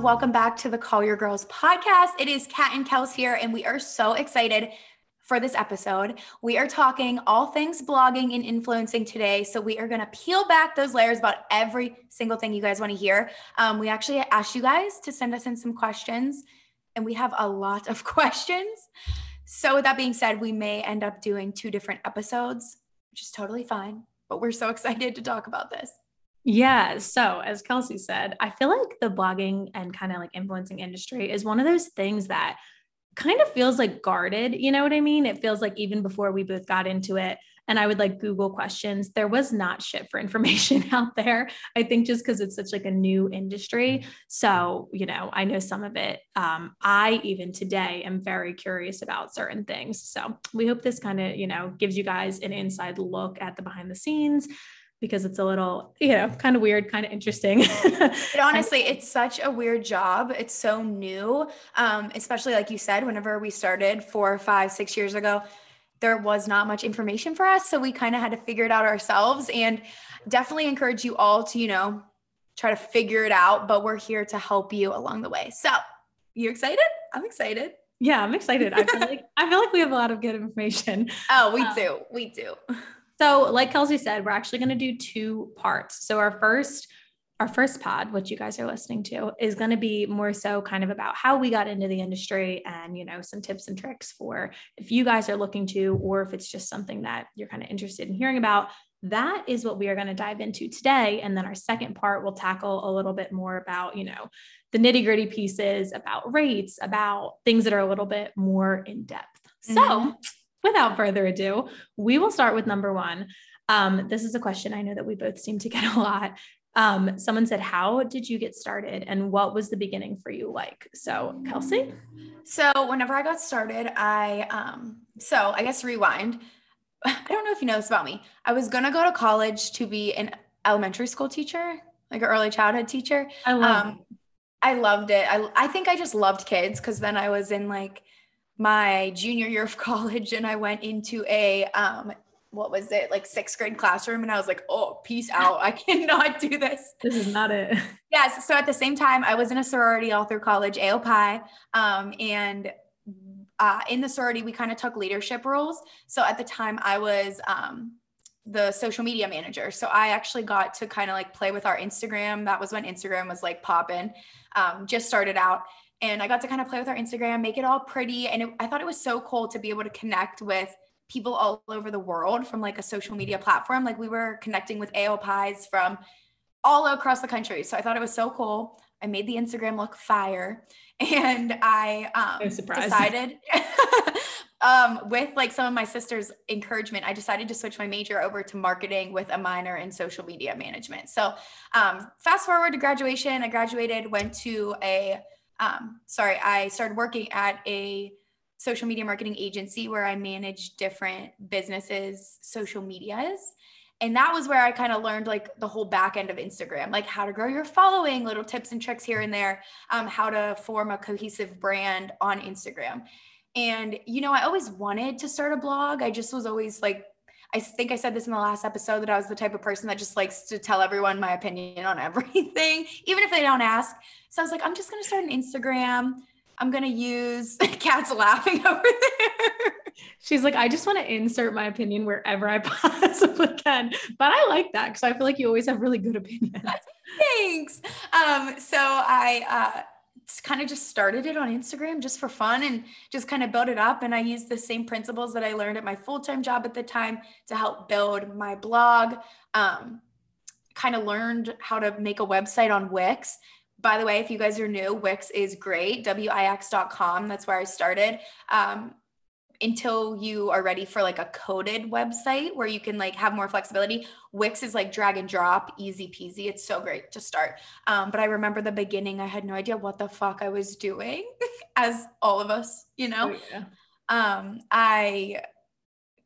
y'all. Welcome back to the Call Your Girls podcast. It is Kat and Kels here, and we are so excited for this episode. We are talking all things blogging and influencing today. So we are going to peel back those layers about every single thing you guys want to hear. We actually asked you guys to send us in some questions, and we have a lot of questions. So with that being said, we may end up doing two different episodes, which is totally fine, but we're so excited to talk about this. Yeah. So as Kelsey said, I feel like the blogging and kind of like influencing industry is one of those things that kind of feels like guarded. You know what I mean? It feels like even before we both got into it and I would like Google questions, there was not shit for information out there. I think just because it's such like a new industry. So, you know, I know some of it. I even today am very curious about certain things. So we hope this kind of, you know, gives you guys an inside look at the behind the scenes, because it's a little, you know, kind of weird, kind of interesting. But honestly, it's such a weird job. It's so new. Especially like you said, whenever we started 4, 5, 6 years ago, there was not much information for us. So we kind of had to figure it out ourselves, and definitely encourage you all to, you know, try to figure it out, but we're here to help you along the way. So you excited? I'm excited. Yeah, I'm excited. I feel like we have a lot of good information. Oh, we do. We do. So like Kelsey said, we're actually going to do two parts. So our first pod, which you guys are listening to, is going to be more so kind of about how we got into the industry and, you know, some tips and tricks for if you guys are looking to, or if it's just something that you're kind of interested in hearing about. That is what we are going to dive into today. And then our second part will tackle a little bit more about, you know, the nitty gritty pieces, about rates, about things that are a little bit more in depth. Mm-hmm. So without further ado, we will start with number one. This is a question I know that we both seem to get a lot. Someone said, how did you get started and what was the beginning for you like? So Kelsey? So whenever I got started, I guess rewind. I don't know if you know this about me. I was going to go to college to be an elementary school teacher, like an early childhood teacher. I loved it. I think I just loved kids, because then I was in like my junior year of college, and I went into a, like 6th grade classroom, and I was like, oh, peace out. I cannot do this. This is not it. Yes. So at the same time, I was in a sorority all through college, AOPI. In the sorority, we kind of took leadership roles. So at the time I was, the social media manager. So I actually got to kind of like play with our Instagram. That was when Instagram was like popping, just started out. And I got to kind of play with our Instagram, make it all pretty. And I thought it was so cool to be able to connect with people all over the world from like a social media platform. Like we were connecting with AOPIs from all across the country. So I thought it was so cool. I made the Instagram look fire. And I decided with like some of my sister's encouragement, I decided to switch my major over to marketing with a minor in social media management. So fast forward to graduation, I graduated, went to I started working at a social media marketing agency where I managed different businesses' social medias. And that was where I kind of learned like the whole back end of Instagram, like how to grow your following, little tips and tricks here and there, how to form a cohesive brand on Instagram. And, you know, I always wanted to start a blog. I just was always like, I think I said this in the last episode, that I was the type of person that just likes to tell everyone my opinion on everything, even if they don't ask. So I was like, I'm just going to start an Instagram. I'm going to use Kat's laughing over there. She's like, I just want to insert my opinion wherever I possibly can. But I like that, because I feel like you always have really good opinions. Thanks. So I kind of just started it on Instagram just for fun and just kind of built it up. And I used the same principles that I learned at my full-time job at the time to help build my blog. Kind of learned how to make a website on Wix. By the way, if you guys are new, Wix is great. Wix.com. That's where I started. Until you are ready for like a coded website where you can like have more flexibility. Wix is like drag and drop, easy peasy. It's so great to start. But I remember the beginning, I had no idea what the fuck I was doing as all of us, you know. Oh, yeah. I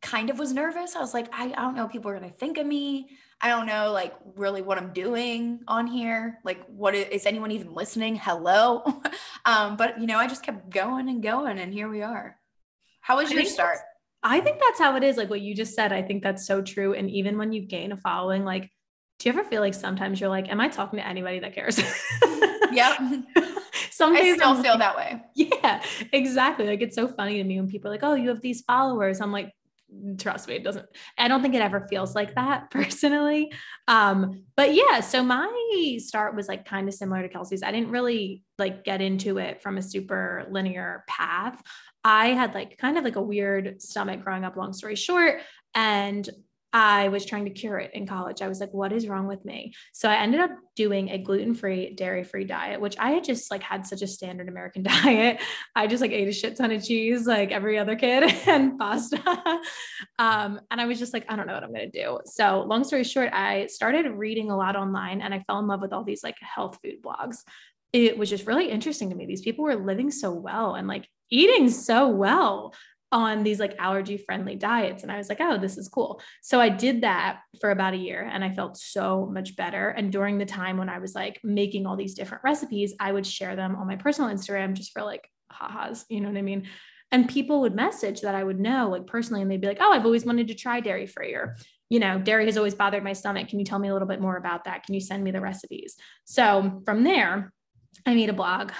kind of was nervous. I was like, I don't know what people are going to think of me. I don't know like really what I'm doing on here. Like what is anyone even listening? Hello. But you know, I just kept going and going, and here we are. How was your start? I think that's how it is. Like what you just said, I think that's so true. And even when you gain a following, like, do you ever feel like sometimes you're like, am I talking to anybody that cares? Yep. Some days I still feel that way. Yeah, exactly. Like, it's so funny to me when people are like, oh, you have these followers. I'm like, trust me, it doesn't, I don't think it ever feels like that personally. But yeah, so my start was like kind of similar to Kelsey's. I didn't really like get into it from a super linear path. I had like kind of like a weird stomach growing up, long story short. And I was trying to cure it in college. I was like, what is wrong with me? So I ended up doing a gluten-free, dairy-free diet, which I had just like had such a standard American diet. I just like ate a shit ton of cheese, like every other kid, and pasta. And I was just like, I don't know what I'm going to do. So long story short, I started reading a lot online and I fell in love with all these like health food blogs. It was just really interesting to me. These people were living so well and like eating so well on these like allergy friendly diets. And I was like, oh, this is cool. So I did that for about a year and I felt so much better. And during the time when I was like making all these different recipes, I would share them on my personal Instagram just for like ha-has, you know what I mean? And people would message that I would know like personally, and they'd be like, oh, I've always wanted to try dairy free, or, you know, dairy has always bothered my stomach. Can you tell me a little bit more about that? Can you send me the recipes? So from there, I made a blog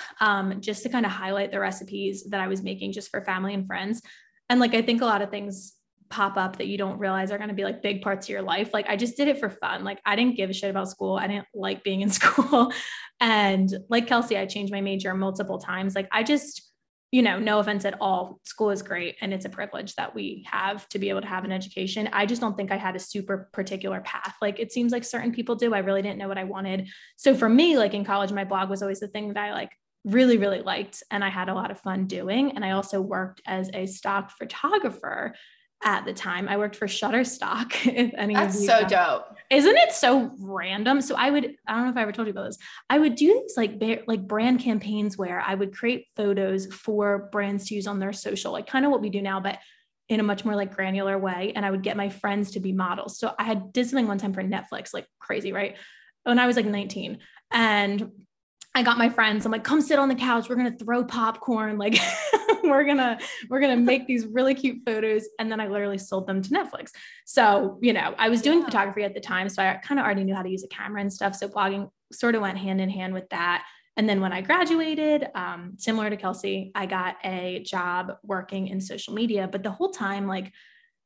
just to kind of highlight the recipes that I was making just for family and friends. And like, I think a lot of things pop up that you don't realize are going to be like big parts of your life. Like, I just did it for fun. Like, I didn't give a shit about school. I didn't like being in school. And like Kelsey, I changed my major multiple times. Like, I just, you know, no offense at all, school is great. And it's a privilege that we have to be able to have an education. I just don't think I had a super particular path. Like, it seems like certain people do. I really didn't know what I wanted. So for me, like in college, my blog was always the thing that I like really, really liked. And I had a lot of fun doing. And I also worked as a stock photographer at the time. I worked for Shutterstock. If any That's of you so know. Dope. Isn't it so random? So I don't know if I ever told you about this. I would do these like brand campaigns where I would create photos for brands to use on their social, like kind of what we do now, but in a much more like granular way. And I would get my friends to be models. So I did something one time for Netflix, like crazy, right? When I was like 19, and I got my friends, I'm like, come sit on the couch. We're going to throw popcorn. Like we're going to make these really cute photos. And then I literally sold them to Netflix. So, you know, I was doing photography at the time. So I kind of already knew how to use a camera and stuff. So blogging sort of went hand in hand with that. And then when I graduated, similar to Kelsey, I got a job working in social media, but the whole time, like,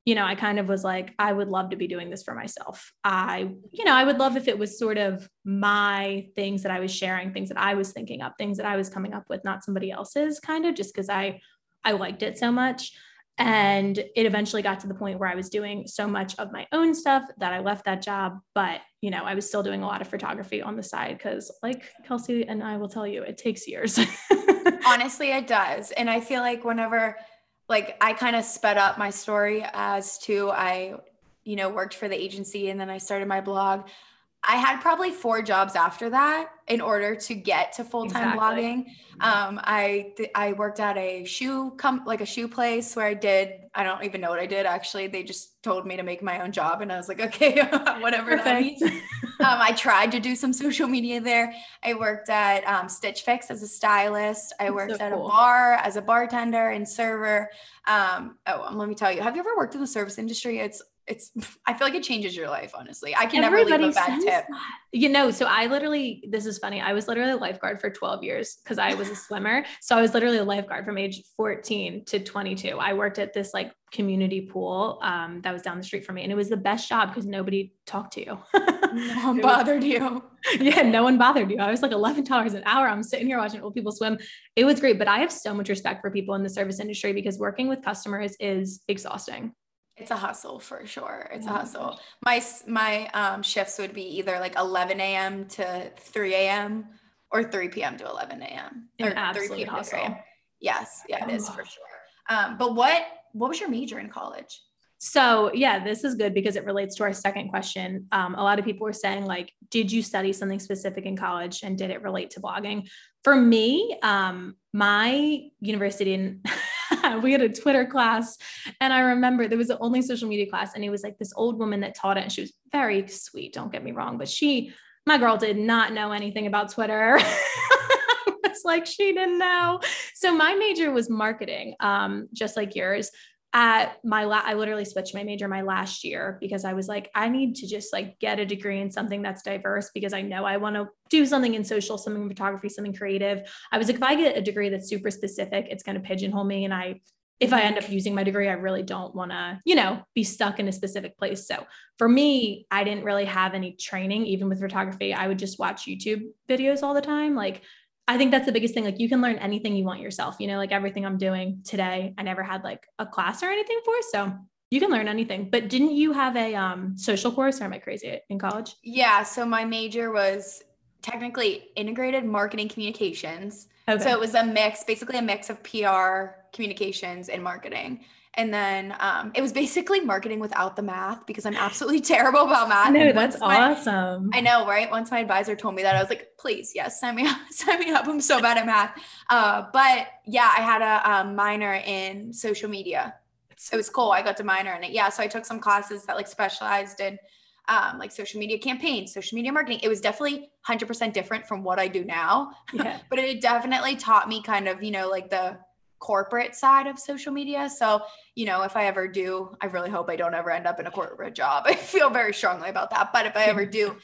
you know, I kind of was like, I would love to be doing this for myself. I would love if it was sort of my things that I was sharing, things that I was thinking up, things that I was coming up with, not somebody else's, kind of just because I liked it so much. And it eventually got to the point where I was doing so much of my own stuff that I left that job. But, you know, I was still doing a lot of photography on the side because, like Kelsey and I will tell you, it takes years. Honestly, it does. And I feel like whenever like I kind of sped up my story as to I, you know, worked for the agency and then I started my blog. I had probably 4 jobs after that in order to get to full-time blogging. I worked at a shoe place where I don't even know what I did. Actually, they just told me to make my own job. And I was like, okay, whatever that means. I tried to do some social media there. I worked at Stitch Fix as a stylist. I worked at a bar as a bartender and server. Let me tell you, have you ever worked in the service industry? I feel like it changes your life, honestly. I can never leave a bad tip. You know, so this is funny. I was literally a lifeguard for 12 years because I was a swimmer. So I was literally a lifeguard from age 14 to 22. I worked at this like community pool that was down the street from me. And it was the best job because nobody talked to you. No one bothered you. Yeah, no one bothered you. I was like $11 an hour. I'm sitting here watching old people swim. It was great. But I have so much respect for people in the service industry because working with customers is exhausting. It's a hustle for sure. It's a hustle. My shifts would be either like 11 a.m. to 3 a.m. or 3 p.m. to 11 a.m. or 3 p.m. to 3 a.m. Yes. Yeah, it is for sure. But what was your major in college? So yeah, this is good because it relates to our second question. A lot of people were saying like, did you study something specific in college and did it relate to blogging? For me, my university we had a Twitter class and I remember there was the only social media class and it was like this old woman that taught it and she was very sweet. Don't get me wrong, but my girl did not know anything about Twitter. It's like, she didn't know. So my major was marketing, just like yours. I literally switched my major my last year because I was like, I need to just like get a degree in something that's diverse because I know I want to do something in social, something in photography, something creative. I was like, if I get a degree that's super specific, it's going to pigeonhole me. And if I end up using my degree, I really don't want to, be stuck in a specific place. So for me, I didn't really have any training, even with photography. I would just watch YouTube videos all the time. Like, I think that's the biggest thing. Like, you can learn anything you want yourself, like everything I'm doing today, I never had like a class or anything for. So you can learn anything. But didn't you have a social course, or am I crazy, in college? Yeah. So my major was technically integrated marketing communications. Okay. So it was basically a mix of PR, communications, and marketing. And then it was basically marketing without the math because I'm absolutely terrible about math. No, that's awesome. I know, right? Once my advisor told me that, I was like, please, yes, sign me up. I'm so bad at math. But yeah, I had a minor in social media. It was cool. I got to minor in it. Yeah. So I took some classes that like specialized in like social media campaigns, social media marketing. It was definitely 100% different from what I do now, yeah. But it definitely taught me kind of, like the corporate side of social media. So, if I ever do, I really hope I don't ever end up in a corporate job. I feel very strongly about that. But if I ever do,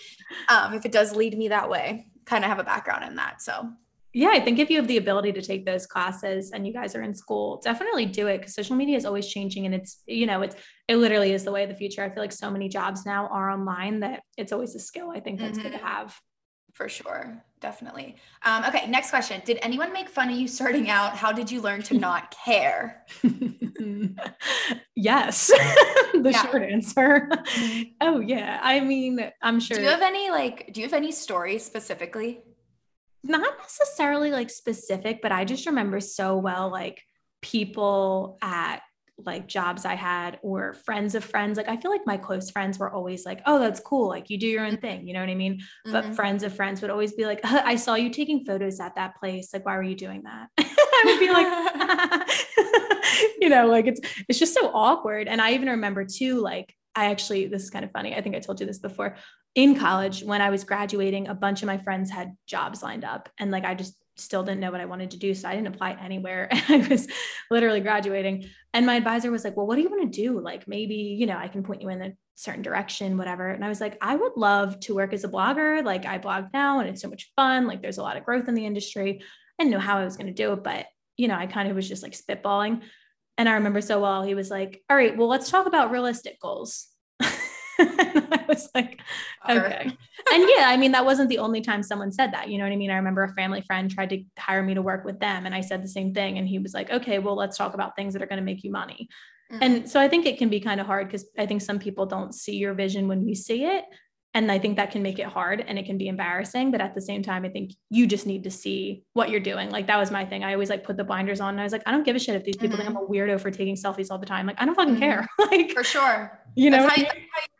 if it does lead me that way, kind of have a background in that. So yeah, I think if you have the ability to take those classes and you guys are in school, definitely do it, because social media is always changing and it's, it literally is the way of the future. I feel like so many jobs now are online that it's always a skill. I think that's good to have. For sure. Definitely. Okay. Next question. Did anyone make fun of you starting out? How did you learn to not care? Yes. Short answer. Oh yeah. I mean, I'm sure. Do you have any stories specifically? Not necessarily like specific, but I just remember so well, like people at like jobs I had or friends of friends. Like, I feel like my close friends were always like, oh, that's cool. Like, you do your own thing. You know what I mean? Mm-hmm. But friends of friends would always be like, I saw you taking photos at that place. Like, why were you doing that? I would be like, like it's just so awkward. And I even remember too, like, this is kind of funny. I think I told you this before. In college, when I was graduating, a bunch of my friends had jobs lined up, and like, I just still didn't know what I wanted to do. So I didn't apply anywhere. I was literally graduating. And my advisor was like, well, what do you want to do? Like, maybe, I can point you in a certain direction, whatever. And I was like, I would love to work as a blogger. Like, I blog now and it's so much fun. Like, there's a lot of growth in the industry. I didn't know how I was going to do it, but I kind of was just like spitballing. And I remember so well, he was like, all right, well, let's talk about realistic goals. And I was like, okay. And yeah, I mean, that wasn't the only time someone said that, you know what I mean? I remember a family friend tried to hire me to work with them, and I said the same thing. And he was like, okay, well, let's talk about things that are going to make you money. Mm-hmm. And so I think it can be kind of hard, because I think some people don't see your vision when you see it. And I think that can make it hard and it can be embarrassing. But at the same time, I think you just need to see what you're doing. Like, that was my thing. I always like put the blinders on and I was like, I don't give a shit if these people think I'm a weirdo for taking selfies all the time. Like, I don't fucking care. Like, for sure. That's how you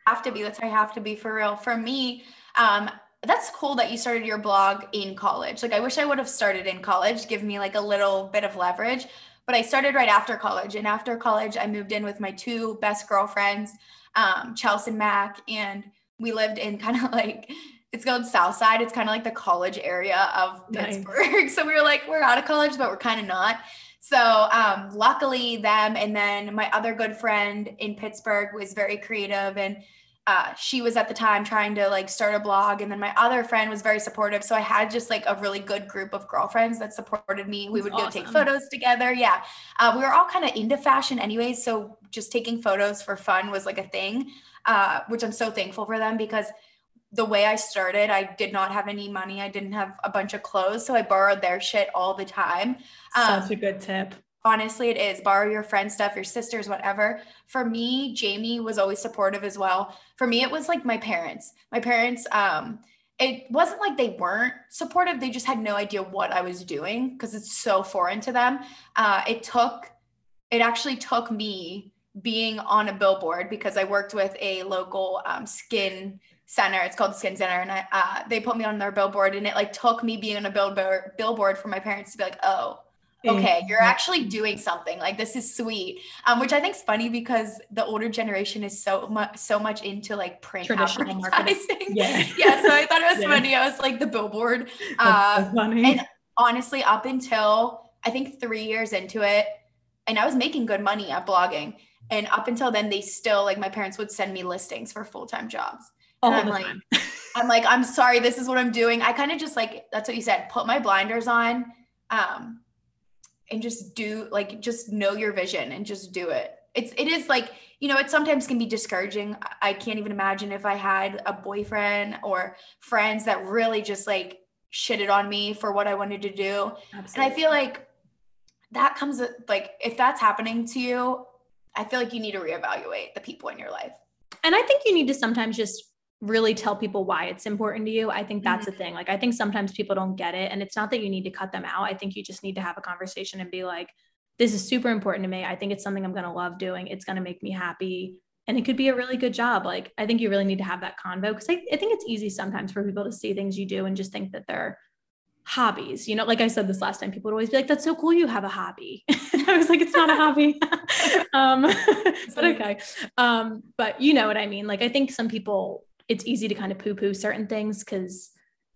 have to be. That's how you have to be for real. For me, that's cool that you started your blog in college. Like, I wish I would have started in college, give me like a little bit of leverage, but I started right after college. And after college, I moved in with my two best girlfriends, Chelsea and Mac, and we lived in kind of like, it's called Southside. It's kind of like the college area of Pittsburgh. Nice. So we were like, we're out of college, but we're kind of not. So luckily them, and then my other good friend in Pittsburgh was very creative. And she was at the time trying to like start a blog. And then my other friend was very supportive. So I had just like a really good group of girlfriends that supported me. We would go take photos together. Yeah. We were all kind of into fashion anyways. So just taking photos for fun was like a thing. Which I'm so thankful for them, because the way I started, I did not have any money. I didn't have a bunch of clothes. So I borrowed their shit all the time. Such a good tip. Honestly, it is. Borrow your friend's stuff, your sister's, whatever. For me, Jamie was always supportive as well. For me, it was like my parents. My parents, it wasn't like they weren't supportive. They just had no idea what I was doing, because it's so foreign to them. It actually took me being on a billboard, because I worked with a local skin center. It's called the Skin Center. And they put me on their billboard, and it like took me being on a billboard for my parents to be like, oh, okay, you're actually doing something, like this is sweet. Which I think is funny, because the older generation is so much into like print traditional marketing. Yeah. So I thought it was funny. I was like the billboard. That's so funny. And honestly, up until I think 3 years into it, and I was making good money at blogging. And up until then, they still, like, my parents would send me listings for full-time jobs. And I'm like, I'm sorry, this is what I'm doing. I kind of just, like, that's what you said, put my blinders on, and just do, like, just know your vision and just do it. It is like, you know, it sometimes can be discouraging. I can't even imagine if I had a boyfriend or friends that really just, like, shitted on me for what I wanted to do. Absolutely. And I feel like that comes, like, if that's happening to you, I feel like you need to reevaluate the people in your life. And I think you need to sometimes just really tell people why it's important to you. I think that's the thing. Like, I think sometimes people don't get it, and it's not that you need to cut them out. I think you just need to have a conversation and be like, this is super important to me. I think it's something I'm going to love doing. It's going to make me happy. And it could be a really good job. Like, I think you really need to have that convo, because I think it's easy sometimes for people to see things you do and just think that they're hobbies, you know, like I said this last time, people would always be like, that's so cool, you have a hobby. And I was like, it's not a hobby. But okay. But you know what I mean? Like, I think some people, it's easy to kind of poo-poo certain things because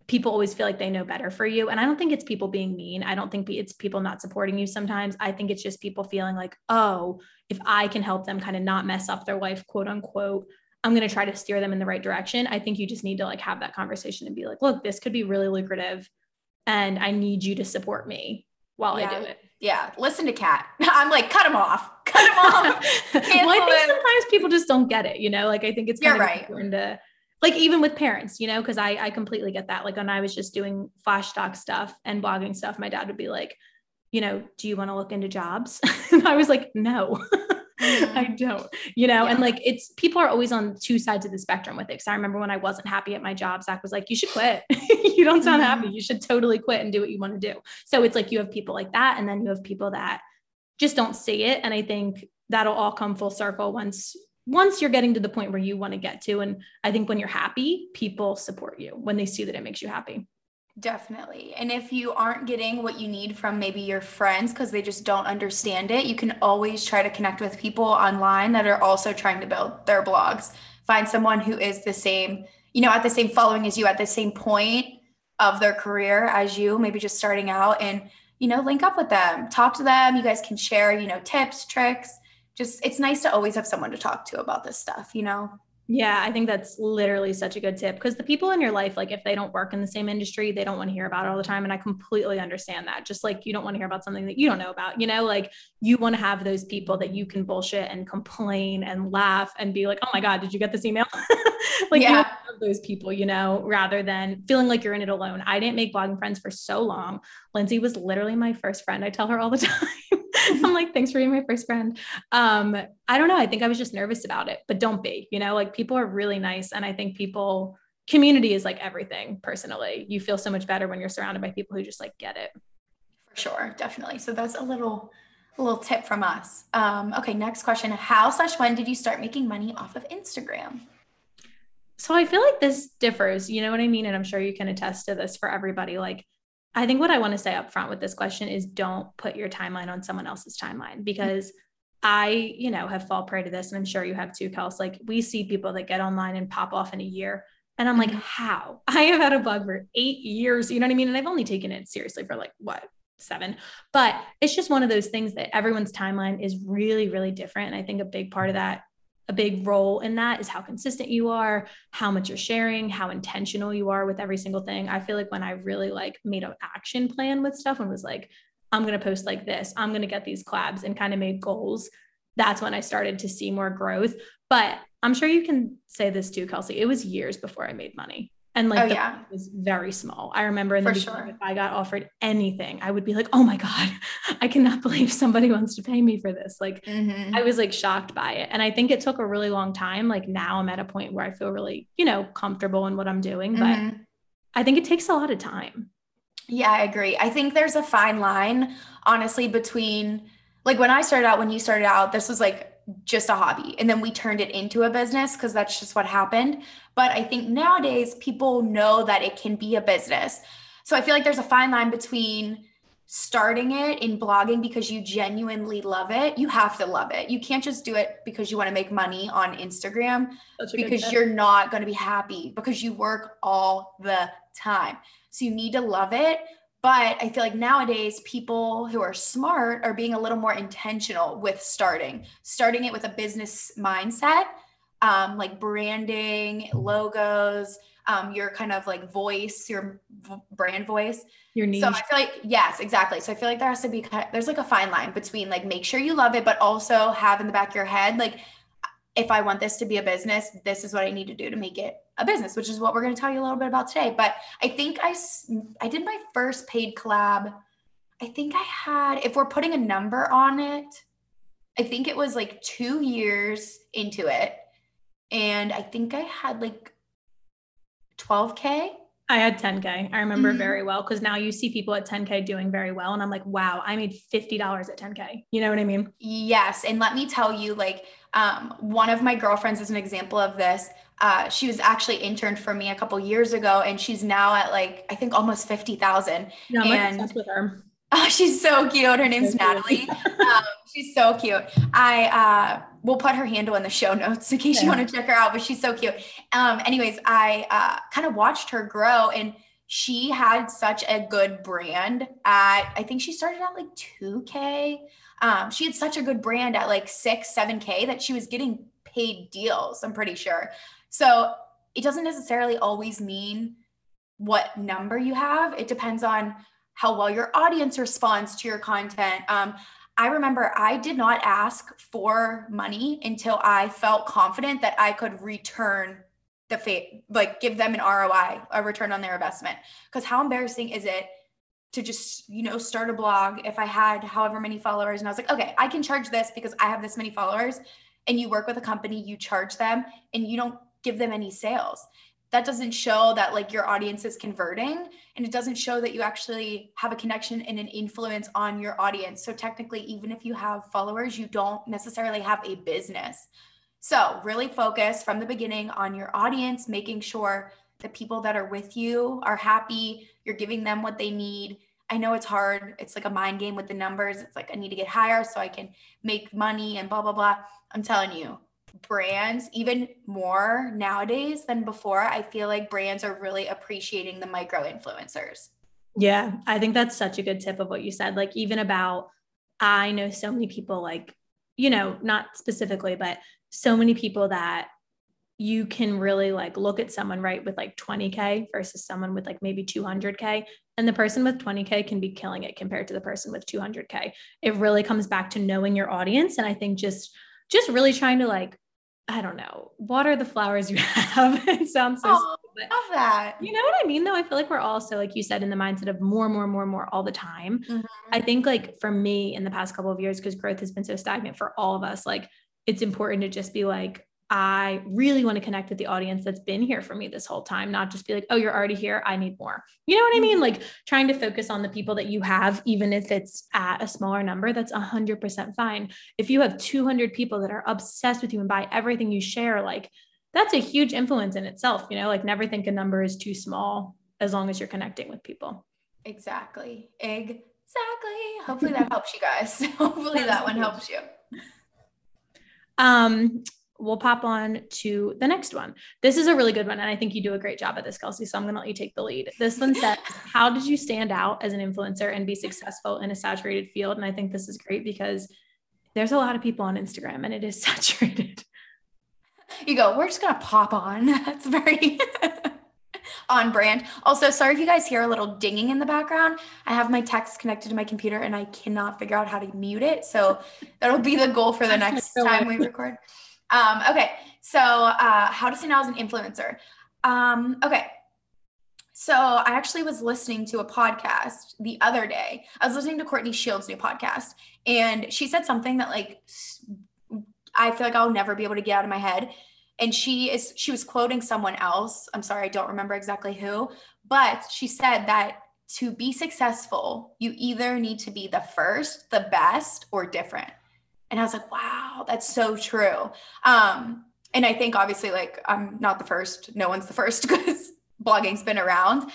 people always feel like they know better for you. And I don't think it's people being mean. I don't think it's people not supporting you sometimes. I think it's just people feeling like, oh, if I can help them kind of not mess up their life, quote unquote, I'm going to try to steer them in the right direction. I think you just need to, like, have that conversation and be like, look, this could be really lucrative, and I need you to support me while I do it. Yeah. Listen to Kat. I'm like, cut him off. Cut him off. Well, I think sometimes people just don't get it, you know? Like, I think it's kind of important to, like, even with parents, you know, because I completely get that. Like, when I was just doing flash stock stuff and blogging stuff, my dad would be like, you know, do you want to look into jobs? And I was like, no. I don't, you know, and like, it's, people are always on two sides of the spectrum with it. 'Cause I remember when I wasn't happy at my job, Zach was like, you should quit. You don't sound happy. You should totally quit and do what you want to do. So it's like, you have people like that. And then you have people that just don't see it. And I think that'll all come full circle once you're getting to the point where you want to get to. And I think when you're happy, people support you when they see that it makes you happy. Definitely. And if you aren't getting what you need from maybe your friends because they just don't understand it, you can always try to connect with people online that are also trying to build their blogs. Find someone who is the same, you know, at the same following as you, at the same point of their career as you, maybe just starting out, and, you know, link up with them, talk to them. You guys can share, you know, tips, tricks. Just, it's nice to always have someone to talk to about this stuff, you know? Yeah, I think that's literally such a good tip, because the people in your life, like, if they don't work in the same industry, they don't want to hear about it all the time. And I completely understand that. Just like, you don't want to hear about something that you don't know about, you know, like, you want to have those people that you can bullshit and complain and laugh and be like, oh my God, did you get this email? Like, you love those people, you know, rather than feeling like you're in it alone. I didn't make blogging friends for so long. Lindsay was literally my first friend. I tell her all the time. I'm like, thanks for being my first friend. I don't know. I think I was just nervous about it, but don't be, you know, like, people are really nice. And I think community is like everything. Personally, you feel so much better when you're surrounded by people who just, like, get it. For sure. Definitely. So that's a little tip from us. Okay. Next question. How/when did you start making money off of Instagram? So I feel like this differs, you know what I mean? And I'm sure you can attest to this for everybody. Like, I think what I want to say up front with this question is, don't put your timeline on someone else's timeline, because I, you know, have fallen prey to this, and I'm sure you have too, Kels. Like, we see people that get online and pop off in a year, and I'm like, how? I have had a blog for 8 years, you know what I mean? And I've only taken it seriously for, like, 7, but it's just one of those things that everyone's timeline is really, really different. And I think a big role in that is how consistent you are, how much you're sharing, how intentional you are with every single thing. I feel like when I really, like, made an action plan with stuff and was like, I'm going to post like this, I'm going to get these collabs, and kind of made goals, that's when I started to see more growth. But I'm sure you can say this too, Kelsey, it was years before I made money. And like, it was very small. I remember in the beginning, if I got offered anything, I would be like, oh my God, I cannot believe somebody wants to pay me for this. Like, I was like shocked by it. And I think it took a really long time. Like, now I'm at a point where I feel really, you know, comfortable in what I'm doing, but I think it takes a lot of time. Yeah, I agree. I think there's a fine line, honestly, between, like, when I started out, when you started out, this was like just a hobby. And then we turned it into a business, 'cause that's just what happened. But I think nowadays people know that it can be a business. So I feel like there's a fine line between starting it in blogging because you genuinely love it. You have to love it. You can't just do it because you want to make money on Instagram, because you're not going to be happy, because you work all the time. So you need to love it. But I feel like nowadays people who are smart are being a little more intentional with starting it with a business mindset, like branding, logos, your kind of like voice, your brand voice. Your niche. So I feel like, yes, exactly. So I feel like there has to be, there's like a fine line between like, make sure you love it, but also have in the back of your head, like, if I want this to be a business, this is what I need to do to make it a business, which is what we're going to tell you a little bit about today. But I think I did my first paid collab. I think I had, if we're putting a number on it, I think it was like 2 years into it. And I think I had like 12K. I had 10K. I remember very well, because now you see people at 10K doing very well. And I'm like, wow, I made $50 at 10K. You know what I mean? Yes. And let me tell you, like, one of my girlfriends is an example of this. She was actually interned for me a couple years ago, and she's now at like, I think almost 50,000. Yeah, I'm obsessed with her. Oh, she's so cute. Her name's Natalie. She's so cute. I will put her handle in the show notes in case you want to check her out, but she's so cute. Anyways, I kind of watched her grow, and she had such a good brand at, I think she started at like 2K. She had such a good brand at like 6, 7K that she was getting paid deals, I'm pretty sure. So it doesn't necessarily always mean what number you have. It depends on how well your audience responds to your content. I remember I did not ask for money until I felt confident that I could return the like give them an ROI, a return on their investment. Because how embarrassing is it to just, you know, start a blog if I had however many followers and I was like, okay, I can charge this because I have this many followers, and you work with a company, you charge them and you don't give them any sales. That doesn't show that like your audience is converting, and it doesn't show that you actually have a connection and an influence on your audience. So technically, even if you have followers, you don't necessarily have a business. So really focus from the beginning on your audience, making sure the people that are with you are happy, you're giving them what they need. I know it's hard. It's like a mind game with the numbers. It's like, I need to get higher so I can make money and blah, blah, blah. I'm telling you, brands, even more nowadays than before, I feel like brands are really appreciating the micro influencers. Yeah, I think that's such a good tip of what you said. Like, even about, I know so many people, like, you know, not specifically, but so many people that you can really like look at someone, right, with like 20K versus someone with like maybe 200K. And the person with 20K can be killing it compared to the person with 200K. It really comes back to knowing your audience. And I think just really trying to, like, I don't know, water the flowers you have. It sounds so stupid. I love that. You know what I mean though? I feel like we're also, like you said, in the mindset of more all the time. Mm-hmm. I think, like, for me in the past couple of years, because growth has been so stagnant for all of us, like, it's important to just be like, I really want to connect with the audience that's been here for me this whole time, not just be like, oh, you're already here, I need more. You know what I mean? Like, trying to focus on the people that you have, even if it's at a smaller number, that's 100% fine. If you have 200 people that are obsessed with you and buy everything you share, like, that's a huge influence in itself. You know, like, never think a number is too small as long as you're connecting with people. Exactly. Exactly. Hopefully that helps you guys. Hopefully that one helps you. We'll pop on to the next one. This is a really good one, and I think you do a great job at this, Kelsey, so I'm going to let you take the lead. This one says, how did you stand out as an influencer and be successful in a saturated field? And I think this is great because there's a lot of people on Instagram and it is saturated. You go, we're just going to pop on. That's very on brand. Also, sorry if you guys hear a little dinging in the background. I have my text connected to my computer and I cannot figure out how to mute it. So that'll be the goal for the next time we record. Okay. So, how to stand out as an influencer. Okay. So I actually was listening to a podcast the other day. I was listening to Courtney Shields' new podcast, and she said something that, like, I feel like I'll never be able to get out of my head. And she was quoting someone else. I'm sorry, I don't remember exactly who, but she said that to be successful, you either need to be the first, the best, or different. And I was like, wow, that's so true. And I think obviously, like, I'm not the first, no one's the first because blogging's been around.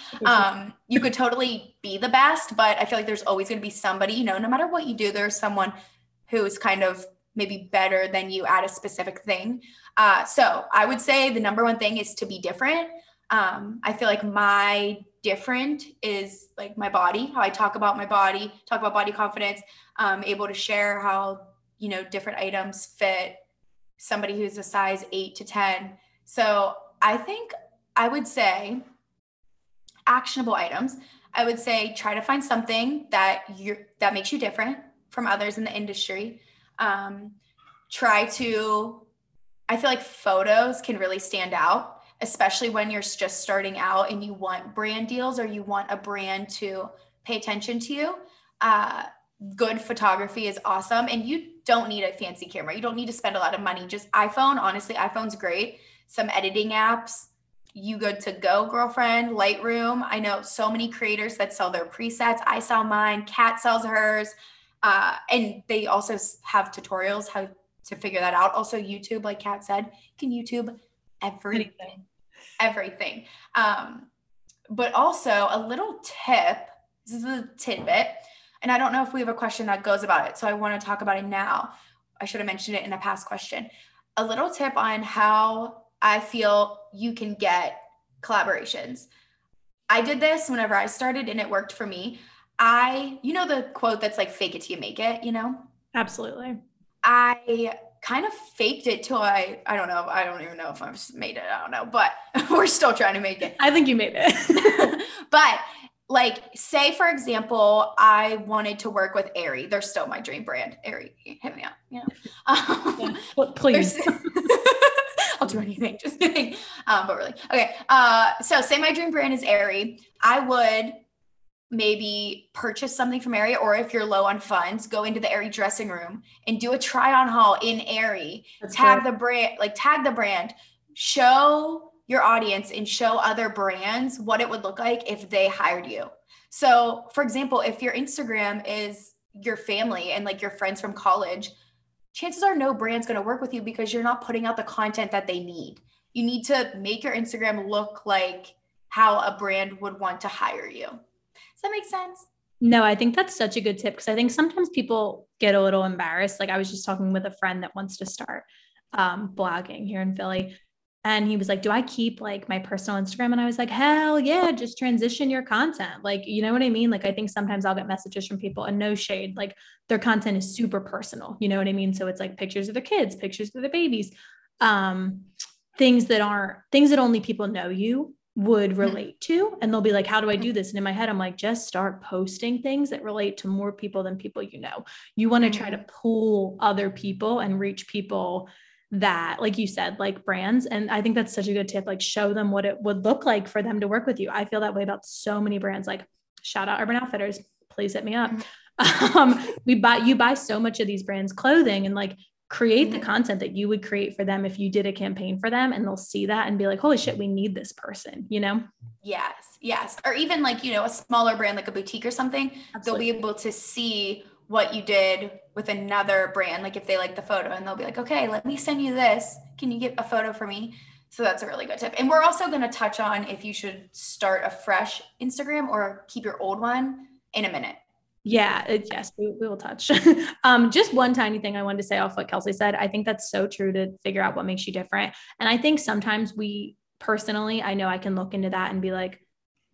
You could totally be the best, but I feel like there's always going to be somebody, you know, no matter what you do, there's someone who's kind of maybe better than you at a specific thing. So I would say the number one thing is to be different. I feel like my different is like my body, how I talk about my body, talk about body confidence, able to share how, you know, different items fit somebody who's a size 8 to 10. So I think I would say actionable items. I would say try to find something that makes you different from others in the industry. I feel like photos can really stand out, especially when you're just starting out and you want brand deals or you want a brand to pay attention to you. Good photography is awesome. And you don't need a fancy camera. You don't need to spend a lot of money. Just iPhone. Honestly, iPhone's great. Some editing apps. You good to go, girlfriend. Lightroom. I know so many creators that sell their presets. I sell mine. Kat sells hers. And they also have tutorials how to figure that out. Also YouTube, like Kat said, you can YouTube everything. But also a little tip, this is a tidbit, and I don't know if we have a question that goes about it, so I want to talk about it now. I should have mentioned it in a past question. A little tip on how I feel you can get collaborations. I did this whenever I started and it worked for me. You know the quote that's like, fake it till you make it, you know? Absolutely. I kind of faked it till I don't know. I don't even know if I've made it. I don't know, but we're still trying to make it. I think you made it. But like, say for example, I wanted to work with Aerie. They're still my dream brand. Aerie, hit me up, you know? Please. I'll do anything, just kidding. But really, okay. So say my dream brand is Aerie. I would maybe purchase something from Aerie, or if you're low on funds, go into the Aerie dressing room and do a try on haul in Aerie. Tag the brand, show your audience and show other brands what it would look like if they hired you. So for example, if your Instagram is your family and like your friends from college, chances are no brand's going to work with you because you're not putting out the content that they need. You need to make your Instagram look like how a brand would want to hire you. That makes sense. No, I think that's such a good tip, because I think sometimes people get a little embarrassed. Like, I was just talking with a friend that wants to start blogging here in Philly, and he was like, do I keep like my personal Instagram? And I was like, hell yeah, just transition your content. Like, you know what I mean? Like, I think sometimes I'll get messages from people, and no shade, like their content is super personal. You know what I mean? So it's like pictures of their kids, pictures of their babies, things that only people know you would relate to. And they'll be like, how do I do this? And in my head, I'm like, just start posting things that relate to more people than people, you know. You want to try to pull other people and reach people that, like you said, like brands. And I think that's such a good tip. Like, show them what it would look like for them to work with you. I feel that way about so many brands. Like, shout out Urban Outfitters, please hit me up. You buy so much of these brands' clothing, and like, create the content that you would create for them if you did a campaign for them, and they'll see that and be like, holy shit, we need this person, you know? Yes. Or even like, you know, a smaller brand, like a boutique or something, Absolutely. They'll be able to see what you did with another brand. Like if they like the photo, and they'll be like, okay, let me send you this. Can you get a photo for me? So that's a really good tip. And we're also going to touch on if you should start a fresh Instagram or keep your old one in a minute. Yeah. Yes, we will touch. Just one tiny thing I wanted to say off what Kelsey said. I think that's so true, to figure out what makes you different. And I think sometimes I know I can look into that and be like,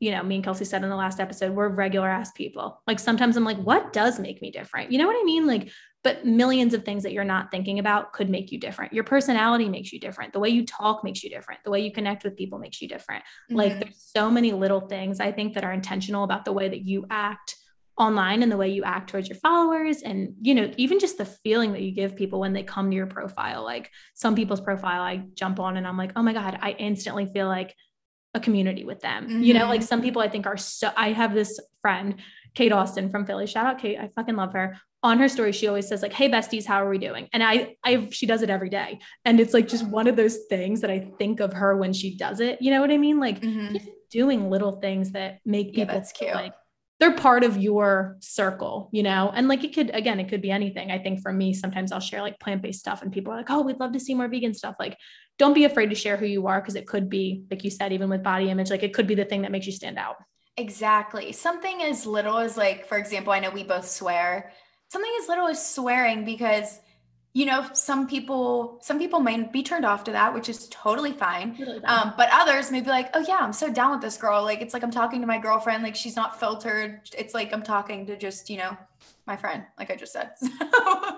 you know, me and Kelsey said in the last episode, we're regular ass people. Like, sometimes I'm like, what does make me different? You know what I mean? Like, but millions of things that you're not thinking about could make you different. Your personality makes you different. The way you talk makes you different. The way you connect with people makes you different. Mm-hmm. Like, there's so many little things I think that are intentional about the way that you act online and the way you act towards your followers. And, you know, even just the feeling that you give people when they come to your profile. Like, some people's profile I jump on and I'm like, oh my God, I instantly feel like a community with them. Mm-hmm. You know, like some people I think are so, I have this friend, Kate Austin from Philly, shout out Kate. I fucking love her. On her story, she always says like, hey besties, how are we doing? And she does it every day. And it's like, just one of those things that I think of her when she does it. You know what I mean? Like just doing little things that make people that's cute. Like, they're part of your circle, you know? And like, it could be anything. I think for me, sometimes I'll share like plant-based stuff and people are like, oh, we'd love to see more vegan stuff. Like, don't be afraid to share who you are, because it could be, like you said, even with body image, like it could be the thing that makes you stand out. Exactly. Something as little as like, for example, I know we both swear. Something as little as swearing, because you know, some people may be turned off to that, which is totally fine. Totally fine. But others may be like, oh yeah, I'm so down with this girl. Like, it's like, I'm talking to my girlfriend. Like, she's not filtered. It's like, I'm talking to just, you know, my friend, like I just said.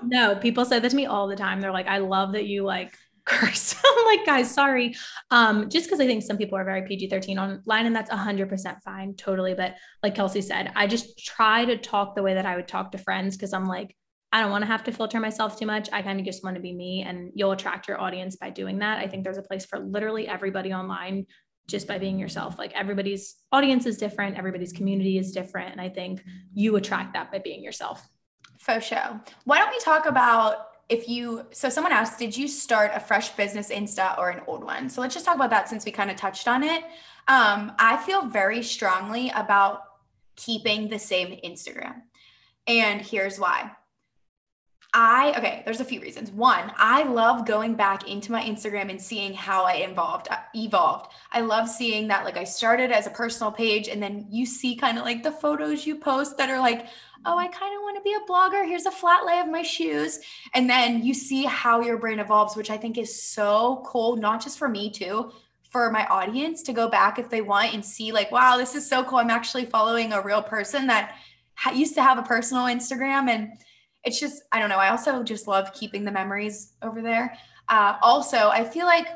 No, people say that to me all the time. They're like, I love that you like curse. I'm like, guys, sorry. Just because I think some people are very PG-13 online, and that's 100% fine. Totally. But like Kelsey said, I just try to talk the way that I would talk to friends. Cause I'm like, I don't want to have to filter myself too much. I kind of just want to be me, and you'll attract your audience by doing that. I think there's a place for literally everybody online just by being yourself. Like, everybody's audience is different. Everybody's community is different. And I think you attract that by being yourself. For sure. Why don't we talk about so someone asked, did you start a fresh business, Insta or an old one? So let's just talk about that since we kind of touched on it. I feel very strongly about keeping the same Instagram. And here's why. There's a few reasons. One, I love going back into my Instagram and seeing how I evolved. I love seeing that, like, I started as a personal page, and then you see kind of like the photos you post that are like, oh, I kind of want to be a blogger. Here's a flat lay of my shoes. And then you see how your brand evolves, which I think is so cool, not just for me too, for my audience to go back if they want and see like, wow, this is so cool. I'm actually following a real person that used to have a personal Instagram. And it's just, I don't know. I also just love keeping the memories over there. Also, I feel like,